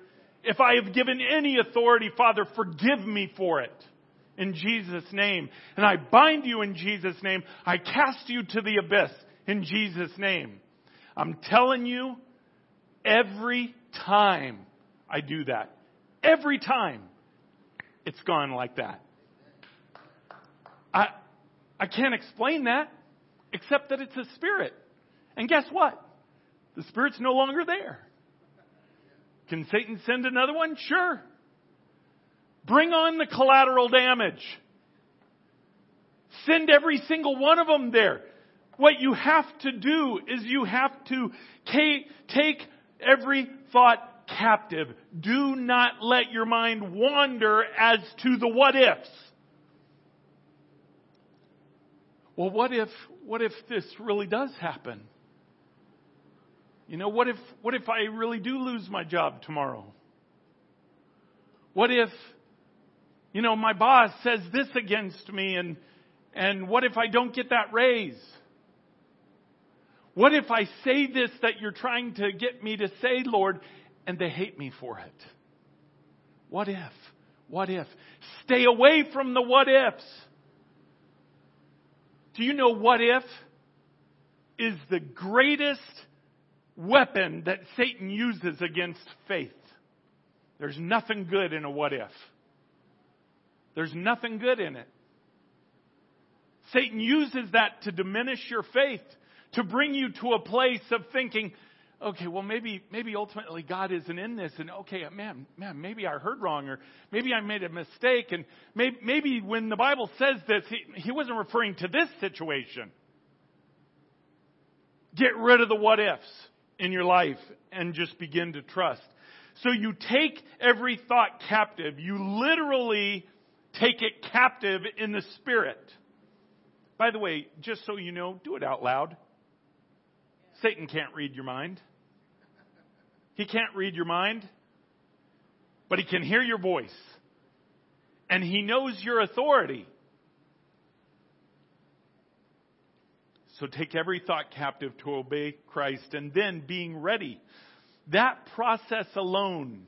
If I have given any authority, Father, forgive me for it in Jesus' name. And I bind you in Jesus' name. I cast you to the abyss in Jesus' name. I'm telling you, every time I do that, every time, it's gone like that. I can't explain that, except that it's a spirit. And guess what? The spirit's no longer there. Can Satan send another one? Sure. Bring on the collateral damage. Send every single one of them there. What you have to do is you have to take every thought captive. Do not let your mind wander as to the what ifs. Well, what if this really does happen? You know, what if I really do lose my job tomorrow? What if, you know, my boss says this against me, and what if I don't get that raise? What if I say this that you're trying to get me to say, Lord, and they hate me for it? What if? What if? Stay away from the what ifs. Do you know what if is the greatest weapon that Satan uses against faith? There's nothing good in a what if. There's nothing good in it. Satan uses that to diminish your faith, to bring you to a place of thinking, okay, well, maybe ultimately God isn't in this, and okay, man, maybe I heard wrong, or maybe I made a mistake, and maybe when the Bible says this, he wasn't referring to this situation. Get rid of the what ifs in your life and just begin to trust. So you take every thought captive. You literally take it captive in the spirit. By the way, just so you know, do it out loud. Satan can't read your mind. He can't read your mind. But he can hear your voice. And he knows your authority. So take every thought captive to obey Christ, and then being ready. That process alone,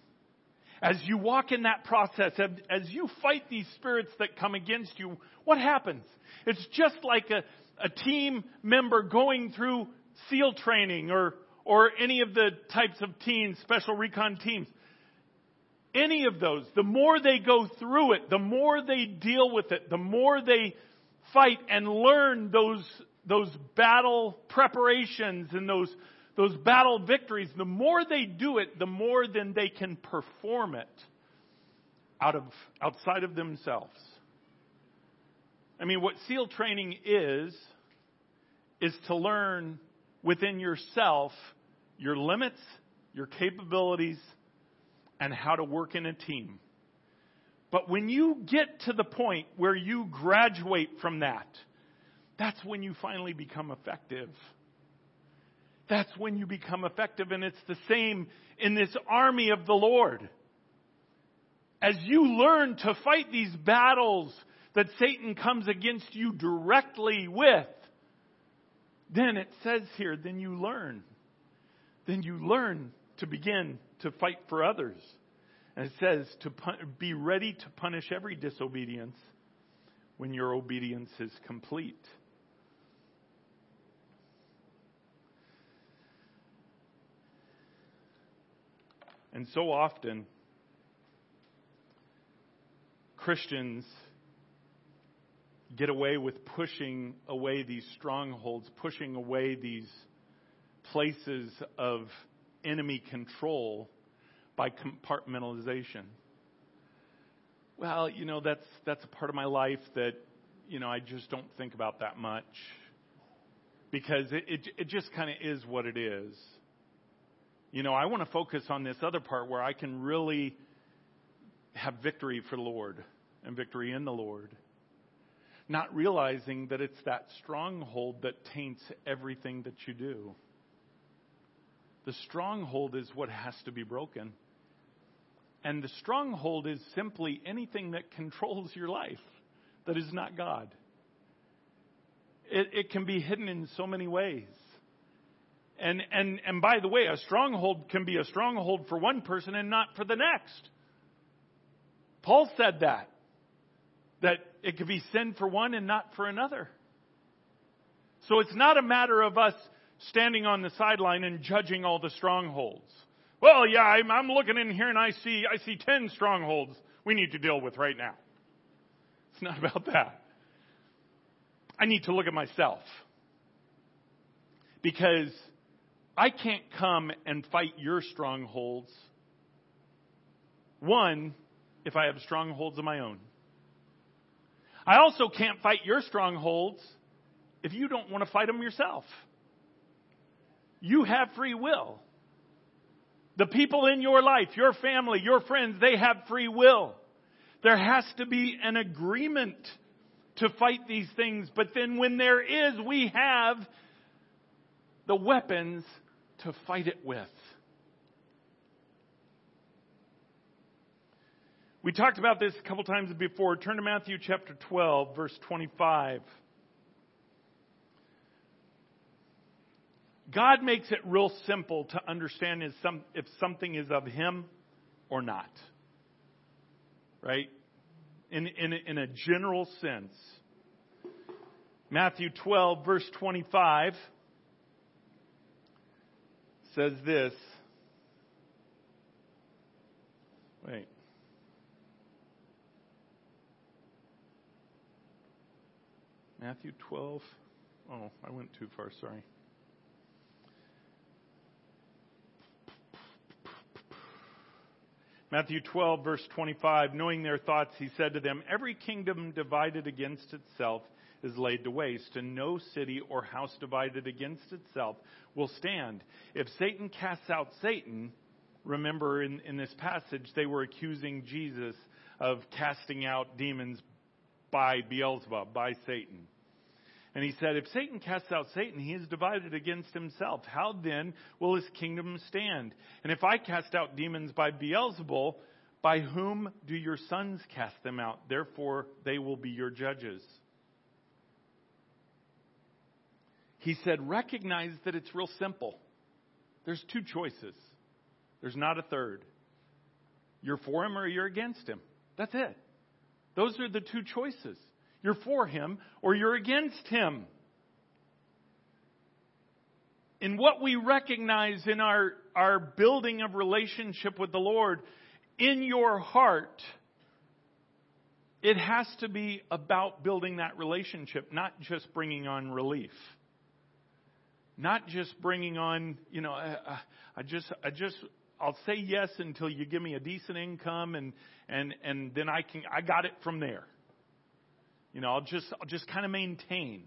as you walk in that process, as you fight these spirits that come against you, what happens? It's just like a team member going through SEAL training or any of the types of teams, special recon teams. Any of those, the more they go through it, the more they deal with it, the more they fight and learn those battle preparations and those battle victories, the more they do it, the more then they can perform it outside of themselves. I mean, what SEAL training is to learn within yourself your limits, your capabilities, and how to work in a team. But when you get to the point where you graduate from that, that's when you finally become effective. That's when you become effective, and it's the same in this army of the Lord. As you learn to fight these battles that Satan comes against you directly with, then it says here, then you learn. Then you learn to begin to fight for others. And it says to be ready to punish every disobedience when your obedience is complete. And so often, Christians get away with pushing away these strongholds, pushing away these places of enemy control by compartmentalization. Well, you know, that's a part of my life that, you know, I just don't think about that much because it just kind of is what it is. You know, I want to focus on this other part where I can really have victory for the Lord and victory in the Lord. Not realizing that it's that stronghold that taints everything that you do. The stronghold is what has to be broken. And the stronghold is simply anything that controls your life that is not God. It can be hidden in so many ways. And by the way, a stronghold can be a stronghold for one person and not for the next. Paul said that it could be sin for one and not for another. So it's not a matter of us standing on the sideline and judging all the strongholds. Well, yeah, I'm looking in here and I see 10 strongholds we need to deal with right now. It's not about that. I need to look at myself. Because I can't come and fight your strongholds. One, if I have strongholds of my own. I also can't fight your strongholds if you don't want to fight them yourself. You have free will. The people in your life, your family, your friends, they have free will. There has to be an agreement to fight these things. But then when there is, we have the weapons to fight it with. We talked about this a couple times before. Turn to Matthew chapter 12, verse 25. God makes it real simple to understand if something is of Him or not. Right? In a general sense. Matthew 12, verse 25 says this. Wait. Matthew 12. Oh, I went too far, sorry. Matthew 12, verse 25, knowing their thoughts, he said to them, every kingdom divided against itself is laid to waste, and no city or house divided against itself will stand. If Satan casts out Satan, remember in this passage, they were accusing Jesus of casting out demons by Beelzebub, by Satan. And he said, if Satan casts out Satan, he is divided against himself. How then will his kingdom stand? And if I cast out demons by Beelzebul, by whom do your sons cast them out? Therefore, they will be your judges. He said, recognize that it's real simple. There's two choices. There's not a third. You're for him or you're against him. That's it. Those are the two choices. You're for him or you're against him. And what we recognize in our building of relationship with the Lord, in your heart, it has to be about building that relationship, not just bringing on relief. Not just bringing on, I'll say yes until you give me a decent income and then I got it from there. I'll just kind of maintain.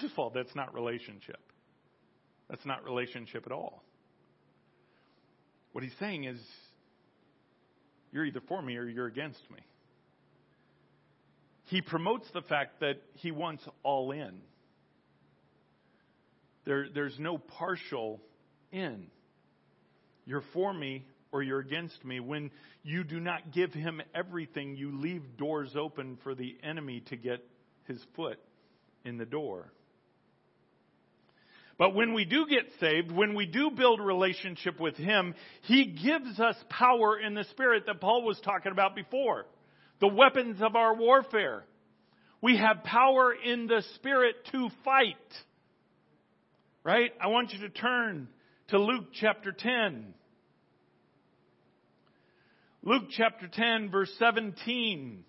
First of all, that's not relationship. That's not relationship at all. What he's saying is, you're either for me or you're against me. He promotes the fact that he wants all in. There's no partial in. You're for me or you're against me. When you do not give him everything, you leave doors open for the enemy to get his foot in the door. But when we do get saved, when we do build a relationship with him, he gives us power in the Spirit that Paul was talking about before. The weapons of our warfare. We have power in the Spirit to fight. Right? I want you to turn to Luke chapter 10. Luke chapter 10, verse 17.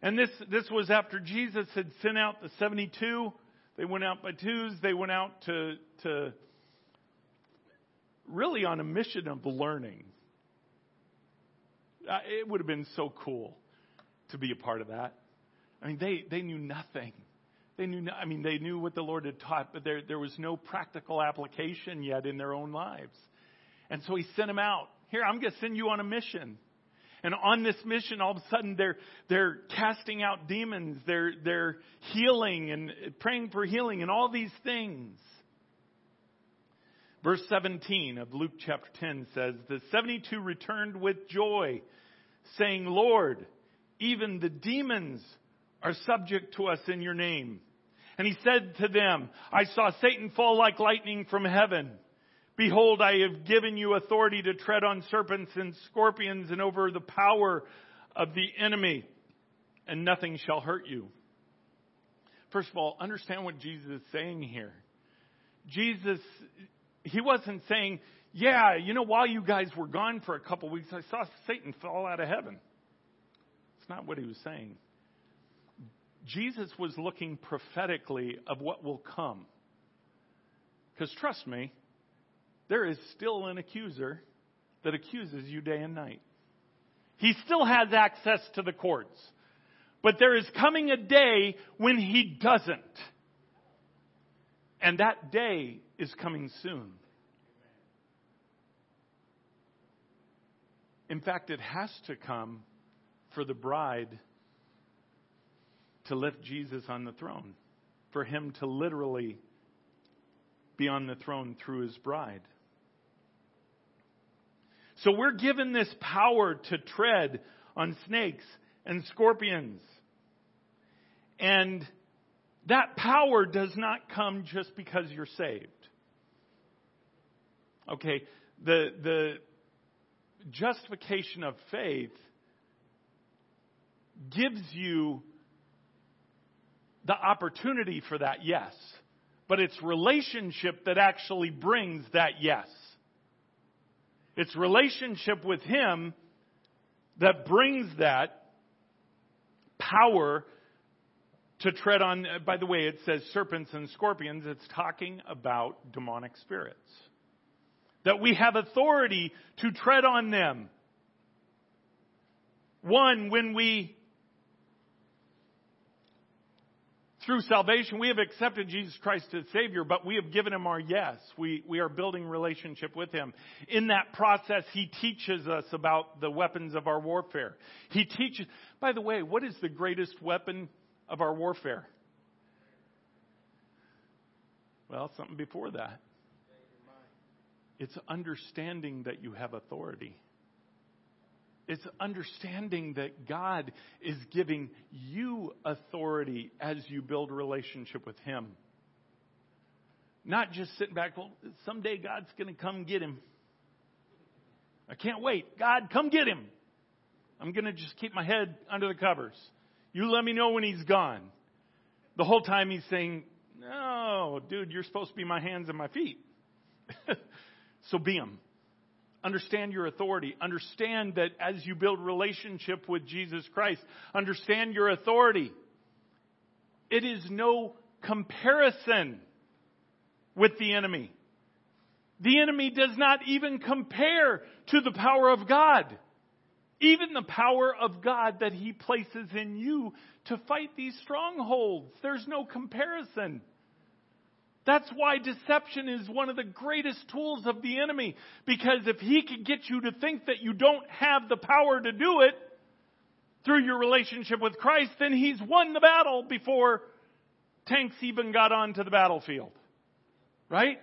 And this was after Jesus had sent out the 72. They went out by twos. They went out to really on a mission of learning. It would have been so cool to be a part of that. I mean, they knew nothing. They knew what the Lord had taught, but there was no practical application yet in their own lives. And so he sent them out. Here, I'm going to send you on a mission. And on this mission, all of a sudden, they're casting out demons. They're healing and praying for healing and all these things. Verse 17 of Luke chapter 10 says, the 72 returned with joy, saying, Lord, even the demons are subject to us in your name. And he said to them, I saw Satan fall like lightning from heaven. Behold, I have given you authority to tread on serpents and scorpions and over the power of the enemy, and nothing shall hurt you. First of all, understand what Jesus is saying here. Jesus, he wasn't saying, while you guys were gone for a couple weeks, I saw Satan fall out of heaven. It's not what he was saying. Jesus was looking prophetically of what will come. Because trust me, there is still an accuser that accuses you day and night. He still has access to the courts. But there is coming a day when he doesn't. And that day is coming soon. In fact, it has to come for the bride to lift Jesus on the throne, for him to literally be on the throne through his bride. So we're given this power to tread on snakes and scorpions. And that power does not come just because you're saved. Okay, the justification of faith gives you the opportunity for that yes. But it's relationship that actually brings that yes. It's relationship with him that brings that power to tread on. By the way, it says serpents and scorpions. It's talking about demonic spirits. That we have authority to tread on them. One, when we, through salvation, we have accepted Jesus Christ as Savior, but we have given him our yes. We are building relationship with him. In that process, he teaches us about the weapons of our warfare. He teaches, by the way, what is the greatest weapon of our warfare? Well, something before that. It's understanding that you have authority. It's understanding that God is giving you authority as you build a relationship with him. Not just sitting back, well, someday God's going to come get him. I can't wait. God, come get him. I'm going to just keep my head under the covers. You let me know when he's gone. The whole time he's saying, no, dude, you're supposed to be my hands and my feet. So be him. Understand your authority. Understand that as you build relationship with Jesus Christ, understand your authority. It is no comparison with the enemy. The enemy does not even compare to the power of God. Even the power of God that he places in you to fight these strongholds. There's no comparison. That's why deception is one of the greatest tools of the enemy. Because if he can get you to think that you don't have the power to do it through your relationship with Christ, then he's won the battle before tanks even got onto the battlefield. Right?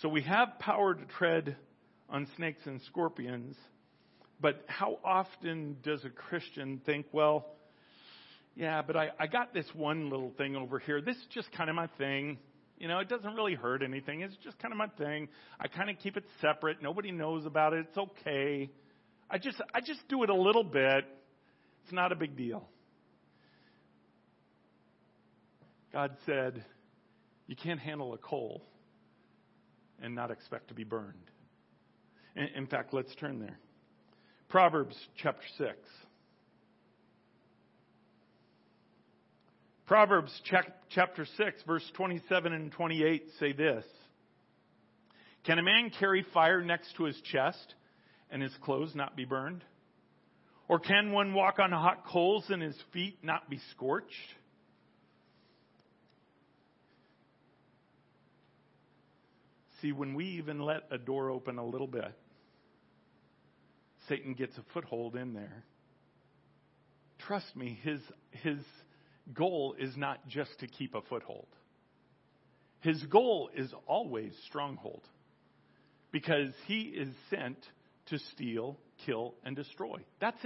So we have power to tread on snakes and scorpions. But how often does a Christian think, well, yeah, but I got this one little thing over here. This is just kind of my thing. You know, it doesn't really hurt anything. It's just kind of my thing. I kind of keep it separate. Nobody knows about it. It's okay. I just do it a little bit. It's not a big deal. God said, you can't handle a coal and not expect to be burned. In fact, let's turn there. Proverbs chapter 6. Proverbs chapter 6, verse 27 and 28 say this. Can a man carry fire next to his chest and his clothes not be burned? Or can one walk on hot coals and his feet not be scorched? See, when we even let a door open a little bit, Satan gets a foothold in there. Trust me, his goal is not just to keep a foothold. His goal is always stronghold, because he is sent to steal, kill, and destroy. That's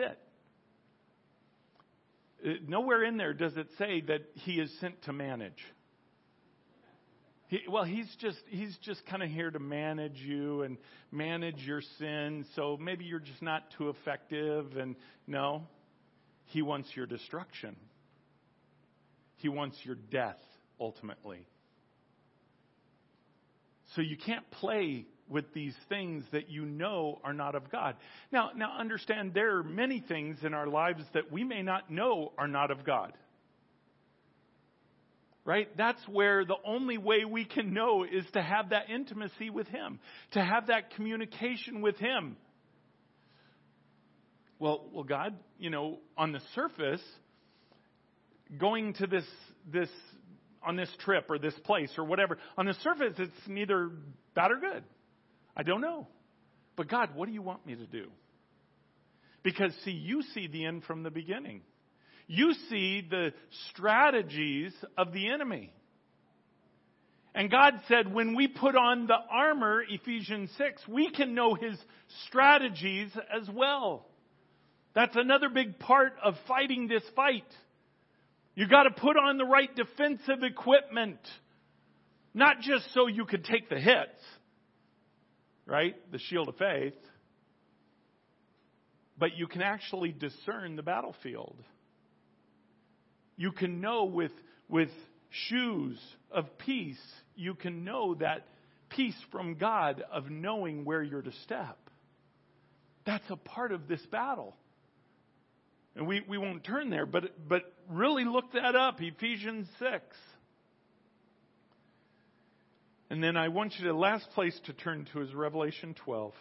it. Nowhere in there does it say that he is sent to manage. He's just kind of here to manage you and manage your sin. So maybe you're just not too effective. And no, he wants your destruction. He wants your death, ultimately. So you can't play with these things that you know are not of God. Now understand, there are many things in our lives that we may not know are not of God. Right? That's where the only way we can know is to have that intimacy with him, to have that communication with him. Well, God, you know, on the surface, going to this on this trip or this place or whatever, on the surface, it's neither bad or good. I don't know. But God, what do you want me to do? Because, see, you see the end from the beginning. You see the strategies of the enemy. And God said, when we put on the armor, Ephesians 6, we can know his strategies as well. That's another big part of fighting this fight. You got to put on the right defensive equipment. Not just so you could take the hits, right? The shield of faith. But you can actually discern the battlefield. You can know with shoes of peace, you can know that peace from God of knowing where you're to step. That's a part of this battle. And we won't turn there, but really look that up, Ephesians 6. And then I want you to last place to turn to is Revelation 12.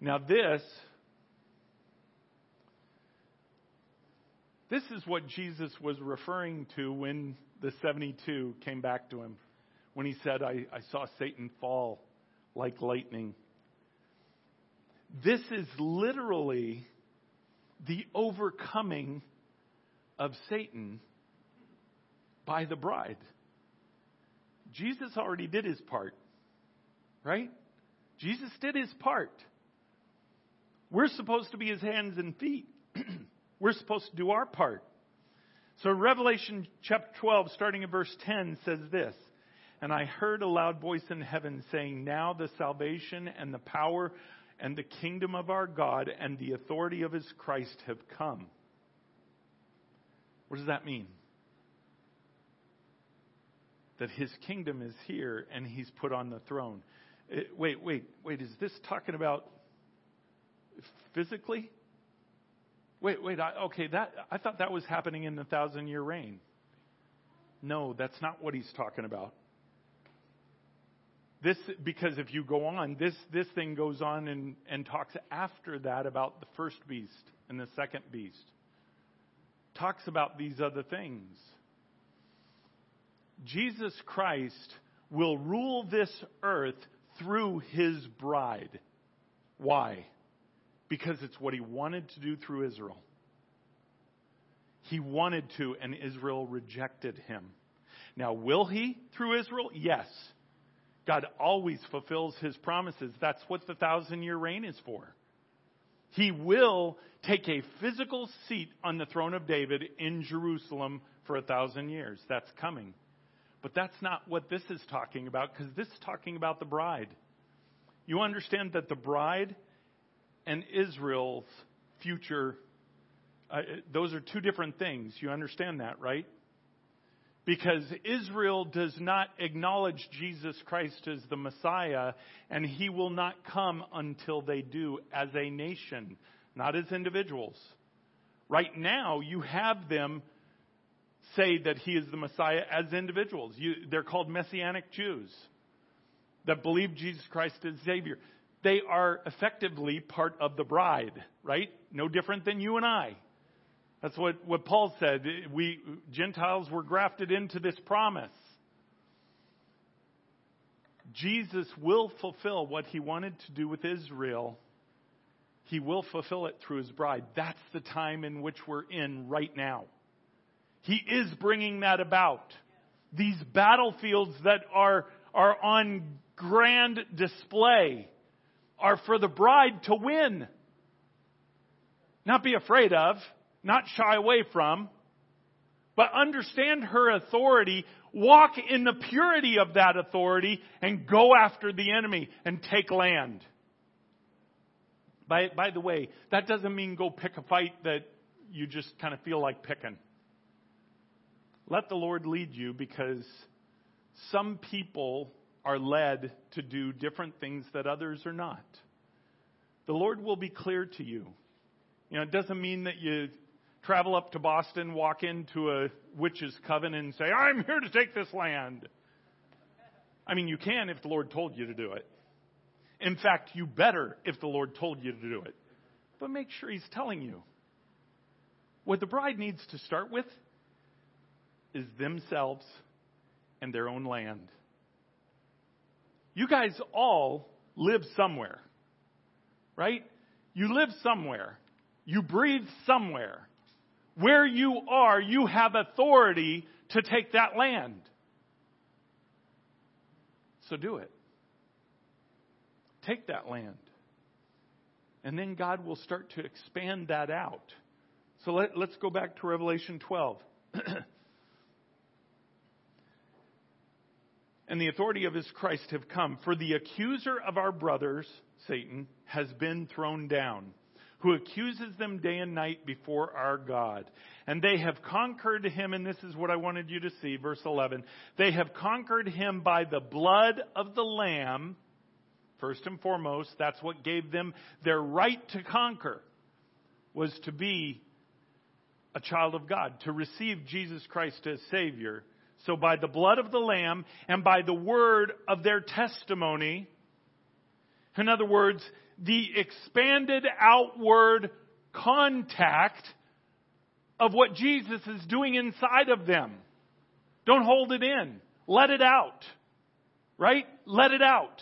Now this is what Jesus was referring to when the 72 came back to him. When he said, I saw Satan fall like lightning. This is literally the overcoming of Satan by the bride. Jesus already did his part, right? Jesus did his part. We're supposed to be his hands and feet. We're supposed to do our part. So Revelation chapter 12, starting in verse 10, says this, "And I heard a loud voice in heaven saying, 'Now the salvation and the power and the kingdom of our God and the authority of his Christ have come.'" What does that mean? That his kingdom is here and he's put on the throne. Wait. Is this talking about physically? I thought that was happening in the 1,000-year reign. No, that's not what he's talking about. This, because if you go on, this thing goes on and talks after that about the first beast and the second beast. Talks about these other things. Jesus Christ will rule this earth through his bride. Why? Because it's what he wanted to do through Israel. He wanted to, and Israel rejected him. Now, will he through Israel? Yes. God always fulfills his promises. That's what the 1,000-year reign is for. He will take a physical seat on the throne of David in Jerusalem for 1,000 years. That's coming. But that's not what this is talking about, because this is talking about the bride. You understand that the bride and Israel's future, those are two different things. You understand that, right? Because Israel does not acknowledge Jesus Christ as the Messiah, and he will not come until they do as a nation, not as individuals. Right now, you have them say that he is the Messiah as individuals. They're called Messianic Jews that believe Jesus Christ is Savior. They are effectively part of the bride, right? No different than you and I. That's what Paul said. We Gentiles were grafted into this promise. Jesus will fulfill what he wanted to do with Israel. He will fulfill it through his bride. That's the time in which we're in right now. He is bringing that about. These battlefields that are on grand display are for the bride to win. Not be afraid of, not shy away from, but understand her authority, walk in the purity of that authority, and go after the enemy and take land. By the way, that doesn't mean go pick a fight that you just kind of feel like picking. Let the Lord lead you, because some people are led to do different things that others are not. The Lord will be clear to you. You know, it doesn't mean that you travel up to Boston, walk into a witch's coven and say, "I'm here to take this land." I mean, you can if the Lord told you to do it. In fact, you better if the Lord told you to do it. But make sure he's telling you. What the bride needs to start with is themselves and their own land. You guys all live somewhere, right? You live somewhere. You breathe somewhere. Where you are, you have authority to take that land. So do it. Take that land. And then God will start to expand that out. So let's go back to Revelation 12. And the authority of his Christ have come. For the accuser of our brothers, Satan, has been thrown down, who accuses them day and night before our God. And they have conquered him, and this is what I wanted you to see, verse 11. They have conquered him by the blood of the Lamb. First and foremost, that's what gave them their right to conquer, was to be a child of God, to receive Jesus Christ as Savior. So by the blood of the Lamb and by the word of their testimony, in other words, the expanded outward contact of what Jesus is doing inside of them. Don't hold it in. Let it out. Right? Let it out.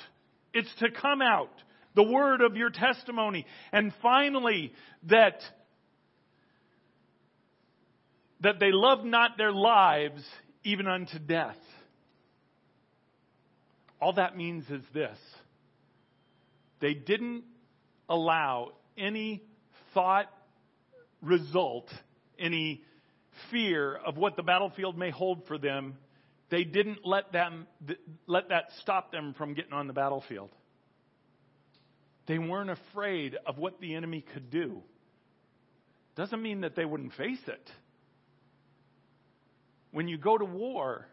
It's to come out. The word of your testimony. And finally, that they love not their lives even unto death. All that means is this. They didn't allow any thought result, any fear of what the battlefield may hold for them. They didn't let that stop them from getting on the battlefield. They weren't afraid of what the enemy could do. Doesn't mean that they wouldn't face it. When you go to war,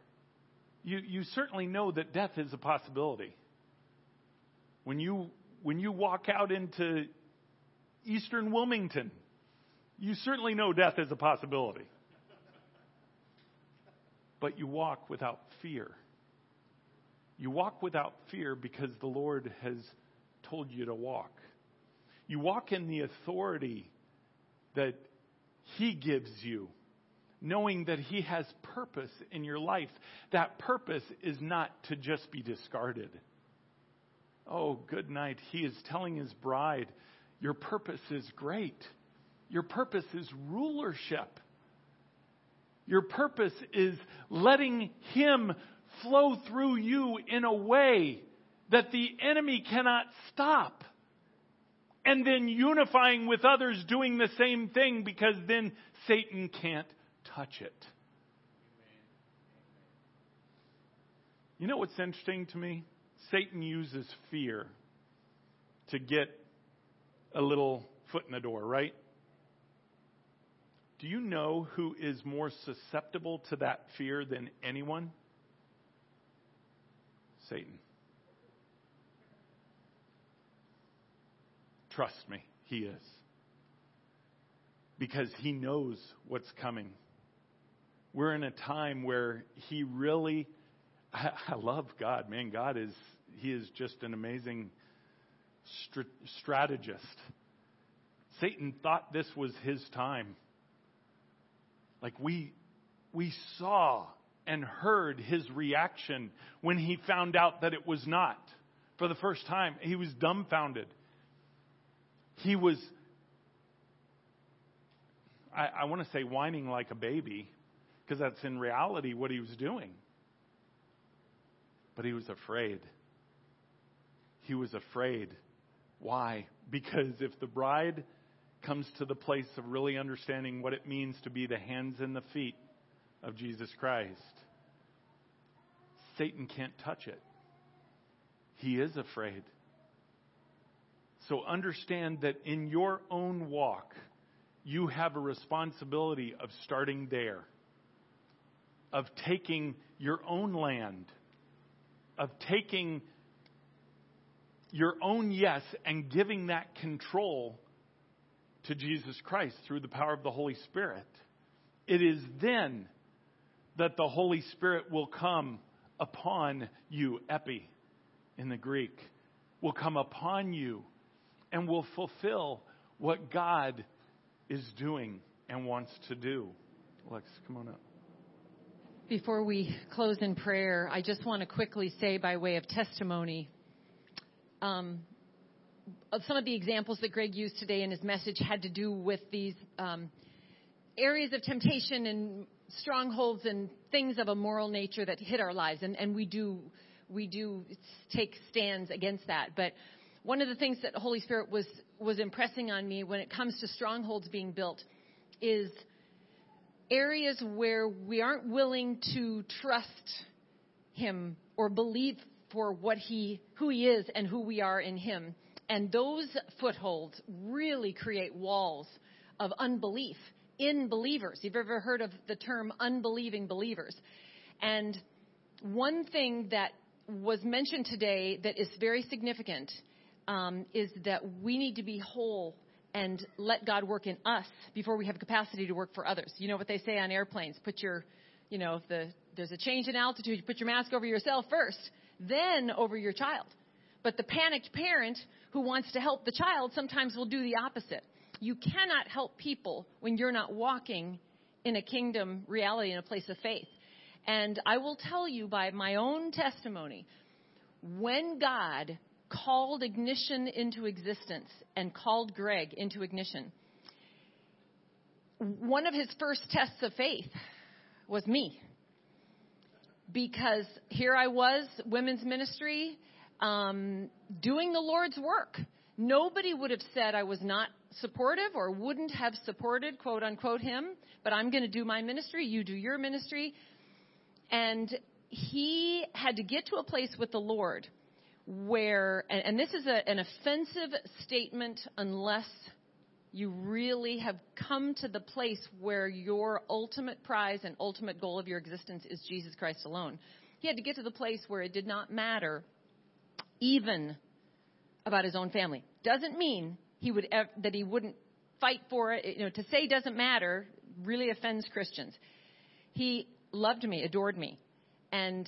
you certainly know that death is a possibility. When you walk out into Eastern Wilmington, you certainly know death is a possibility. But you walk without fear. You walk without fear because the Lord has told you to walk. You walk in the authority that He gives you, knowing that He has purpose in your life. That purpose is not to just be discarded. Oh, good night. He is telling His bride, your purpose is great. Your purpose is rulership. Your purpose is letting Him flow through you in a way that the enemy cannot stop. And then unifying with others doing the same thing, because then Satan can't touch it. You know what's interesting to me? Satan uses fear to get a little foot in the door, right? Do you know who is more susceptible to that fear than anyone? Satan. Trust me, he is. Because he knows what's coming. We're in a time where he really... I love God, man. God is, He is just an amazing strategist. Satan thought this was his time. Like we saw and heard his reaction when he found out that it was not. For the first time, he was dumbfounded. He was, I want to say whining like a baby, because that's in reality what he was doing. But he was afraid. He was afraid. Why? Because if the bride comes to the place of really understanding what it means to be the hands and the feet of Jesus Christ, Satan can't touch it. He is afraid. So understand that in your own walk, you have a responsibility of starting there, of taking your own land, of taking your own yes and giving that control to Jesus Christ through the power of the Holy Spirit. It is then that the Holy Spirit will come upon you, epi in the Greek, will come upon you and will fulfill what God is doing and wants to do. Alexis, come on up. Before we close in prayer, I just want to quickly say by way of testimony, of some of the examples that Greg used today in his message had to do with these areas of temptation and strongholds and things of a moral nature that hit our lives. And we do take stands against that. But one of the things that the Holy Spirit was impressing on me when it comes to strongholds being built is areas where we aren't willing to trust him or believe for who he is and who we are in him. And those footholds really create walls of unbelief in believers. You've ever heard of the term unbelieving believers? And one thing that was mentioned today that is very significant is that we need to be whole and let God work in us before we have capacity to work for others. You know what they say on airplanes, put your, if there's a change in altitude, you put your mask over yourself first, then over your child. But the panicked parent who wants to help the child sometimes will do the opposite. You cannot help people when you're not walking in a kingdom reality, in a place of faith. And I will tell you by my own testimony, when God called Ignition into existence and called Greg into Ignition, one of his first tests of faith was me. Because here I was, women's ministry, doing the Lord's work. Nobody would have said I was not supportive or wouldn't have supported, quote unquote, him. But I'm going to do my ministry. You do your ministry. And he had to get to a place with the Lord where, and this is an offensive statement unless you really have come to the place where your ultimate prize and ultimate goal of your existence is Jesus Christ alone. He had to get to the place where it did not matter even about his own family. Doesn't mean that he wouldn't fight for it. To say doesn't matter really offends Christians. He loved me, adored me, and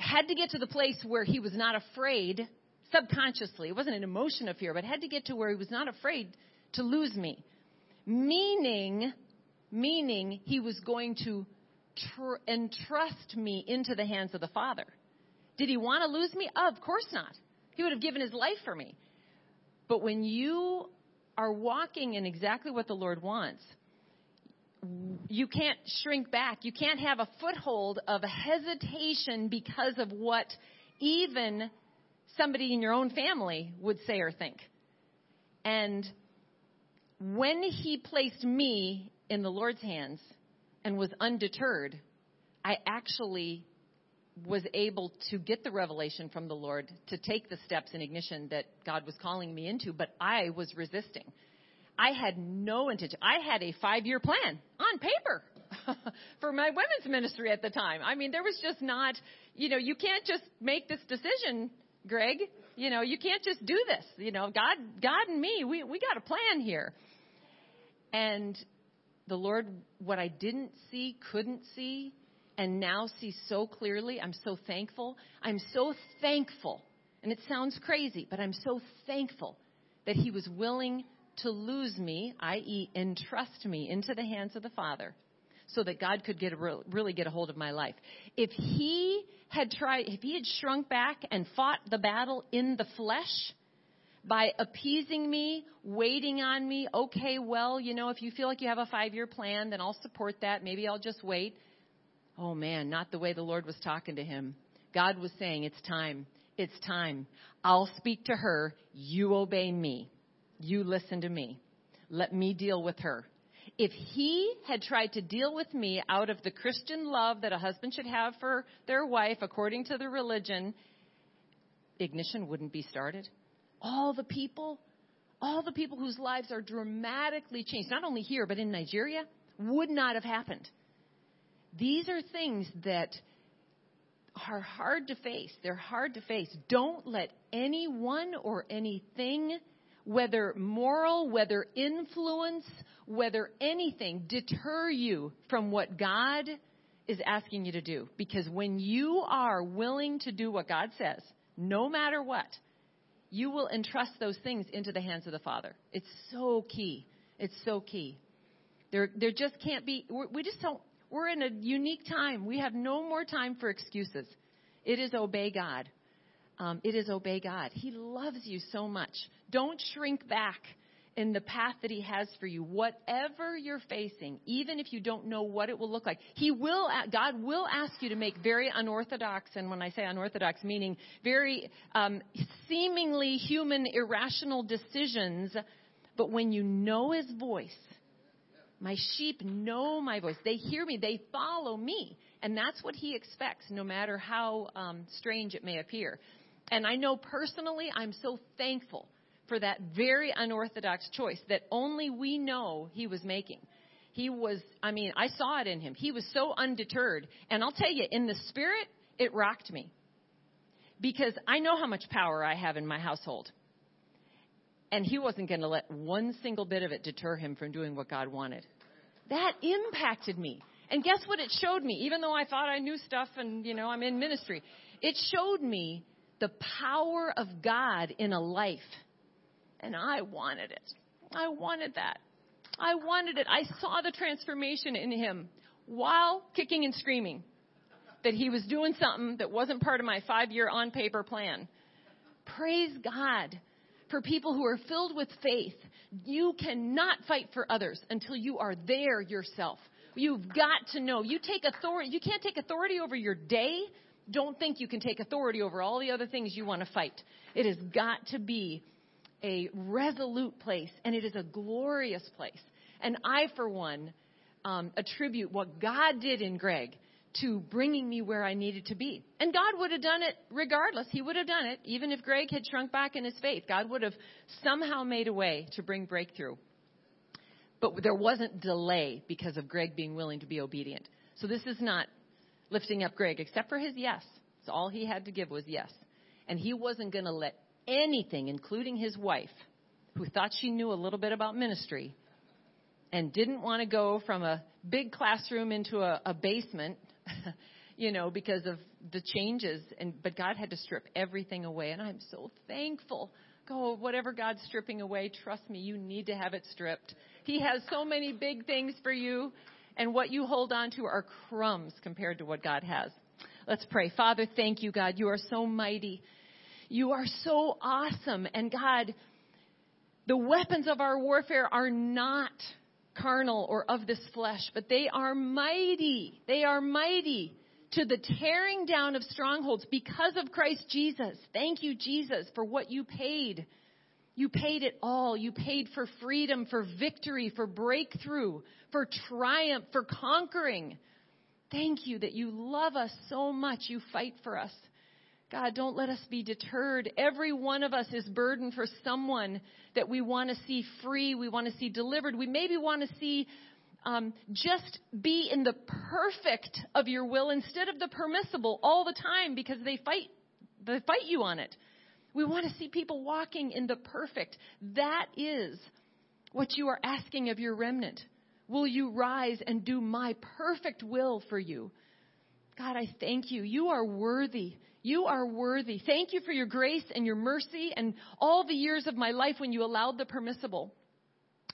had to get to the place where he was not afraid subconsciously. It wasn't an emotion of fear, but had to get to where he was not afraid to lose me. Meaning he was going to entrust me into the hands of the Father. Did he want to lose me? Of course not. He would have given his life for me. But when you are walking in exactly what the Lord wants, you can't shrink back. You can't have a foothold of hesitation because of what even somebody in your own family would say or think. And when he placed me in the Lord's hands and was undeterred, I actually was able to get the revelation from the Lord to take the steps in Ignition that God was calling me into, but I was resisting. I had no intention. I had a 5-year plan on paper for my women's ministry at the time. I mean, there was just not, you can't just make this decision, Greg. You can't just do this. God and me, we got a plan here. And the Lord, what I didn't see, couldn't see, and now see so clearly, I'm so thankful. I'm so thankful. And it sounds crazy, but I'm so thankful that he was willing to lose me, i.e. entrust me into the hands of the Father so that God could really get a hold of my life. If he had shrunk back and fought the battle in the flesh by appeasing me, waiting on me, okay, well, if you feel like you have a 5-year plan, then I'll support that. Maybe I'll just wait. Oh man, not the way the Lord was talking to him. God was saying, it's time. It's time. I'll speak to her. You obey me. You listen to me. Let me deal with her. If he had tried to deal with me out of the Christian love that a husband should have for their wife, according to the religion, Ignition wouldn't be started. All the people whose lives are dramatically changed, not only here, but in Nigeria, would not have happened. These are things that are hard to face. They're hard to face. Don't let anyone or anything, whether moral, whether influence, whether anything, deter you from what God is asking you to do. Because when you are willing to do what God says, no matter what, you will entrust those things into the hands of the Father. It's so key. It's so key. There just can't be, we just don't, We're in a unique time. We have no more time for excuses. It is obey God. He loves you so much. Don't shrink back in the path that he has for you. Whatever you're facing, even if you don't know what it will look like, God will ask you to make very unorthodox. And when I say unorthodox, meaning very seemingly human, irrational decisions. But when you know his voice, my sheep know my voice. They hear me. They follow me. And that's what he expects, no matter how strange it may appear. And I know personally, I'm so thankful for that very unorthodox choice that only we know he was making. I saw it in him. He was so undeterred. And I'll tell you, in the spirit, it rocked me. Because I know how much power I have in my household. And he wasn't going to let one single bit of it deter him from doing what God wanted. That impacted me. And guess what it showed me? Even though I thought I knew stuff and, I'm in ministry, it showed me the power of God in a life. And I wanted it. I wanted that. I wanted it. I saw the transformation in him while kicking and screaming that he was doing something that wasn't part of my 5-year on-paper plan. Praise God for people who are filled with faith. You cannot fight for others until you are there yourself. You've got to know. You take authority. You can't take authority over your day. Don't think you can take authority over all the other things you want to fight. It has got to be a resolute place, and it is a glorious place. And I, for one, attribute what God did in Greg to bringing me where I needed to be. And God would have done it regardless. He would have done it even if Greg had shrunk back in his faith. God would have somehow made a way to bring breakthrough. But there wasn't delay because of Greg being willing to be obedient. So this is not lifting up Greg, except for his yes. So all he had to give was yes. And he wasn't going to let anything, including his wife, who thought she knew a little bit about ministry and didn't want to go from a big classroom into a basement, because of the changes. But God had to strip everything away. And I'm so thankful. Whatever God's stripping away, trust me, you need to have it stripped. He has so many big things for you, and what you hold on to are crumbs compared to what God has. Let's pray. Father, thank you, God. You are so mighty. You are so awesome. And God, the weapons of our warfare are not carnal or of this flesh, but they are mighty. They are mighty to the tearing down of strongholds because of Christ Jesus. Thank you, Jesus, for what you paid. You paid it all. You paid for freedom, for victory, for breakthrough, for triumph, for conquering. Thank you that you love us so much. You fight for us. God, don't let us be deterred. Every one of us is burdened for someone that we want to see free. We want to see delivered. We maybe want to see just be in the perfect of your will instead of the permissible all the time because they fight you on it. We want to see people walking in the perfect. That is what you are asking of your remnant. Will you rise and do my perfect will for you? God, I thank you. You are worthy. You are worthy. Thank you for your grace and your mercy and all the years of my life when you allowed the permissible.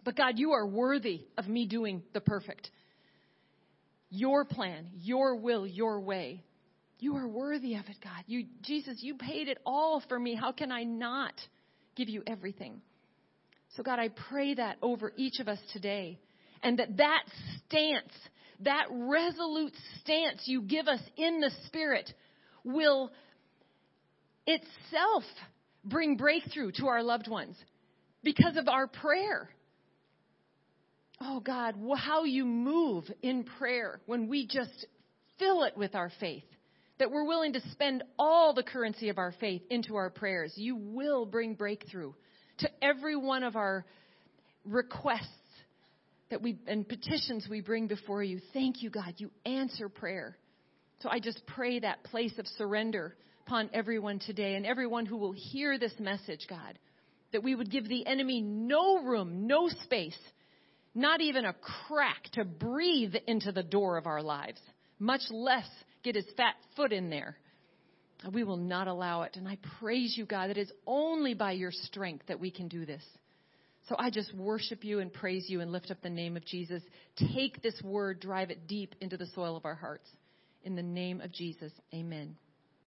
But God, you are worthy of me doing the perfect. Your plan, your will, your way. You are worthy of it, God. Jesus, you paid it all for me. How can I not give you everything? So God, I pray that over each of us today. And that stance, that resolute stance you give us in the Spirit will itself bring breakthrough to our loved ones because of our prayer. Oh, God, how you move in prayer when we just fill it with our faith, that we're willing to spend all the currency of our faith into our prayers. You will bring breakthrough to every one of our requests and petitions we bring before you. Thank you, God. You answer prayer. So I just pray that place of surrender upon everyone today and everyone who will hear this message, God, that we would give the enemy no room, no space, not even a crack to breathe into the door of our lives, much less get his fat foot in there. We will not allow it. And I praise you, God, that it's only by your strength that we can do this. So I just worship you and praise you and lift up the name of Jesus. Take this word, drive it deep into the soil of our hearts. In the name of Jesus, amen.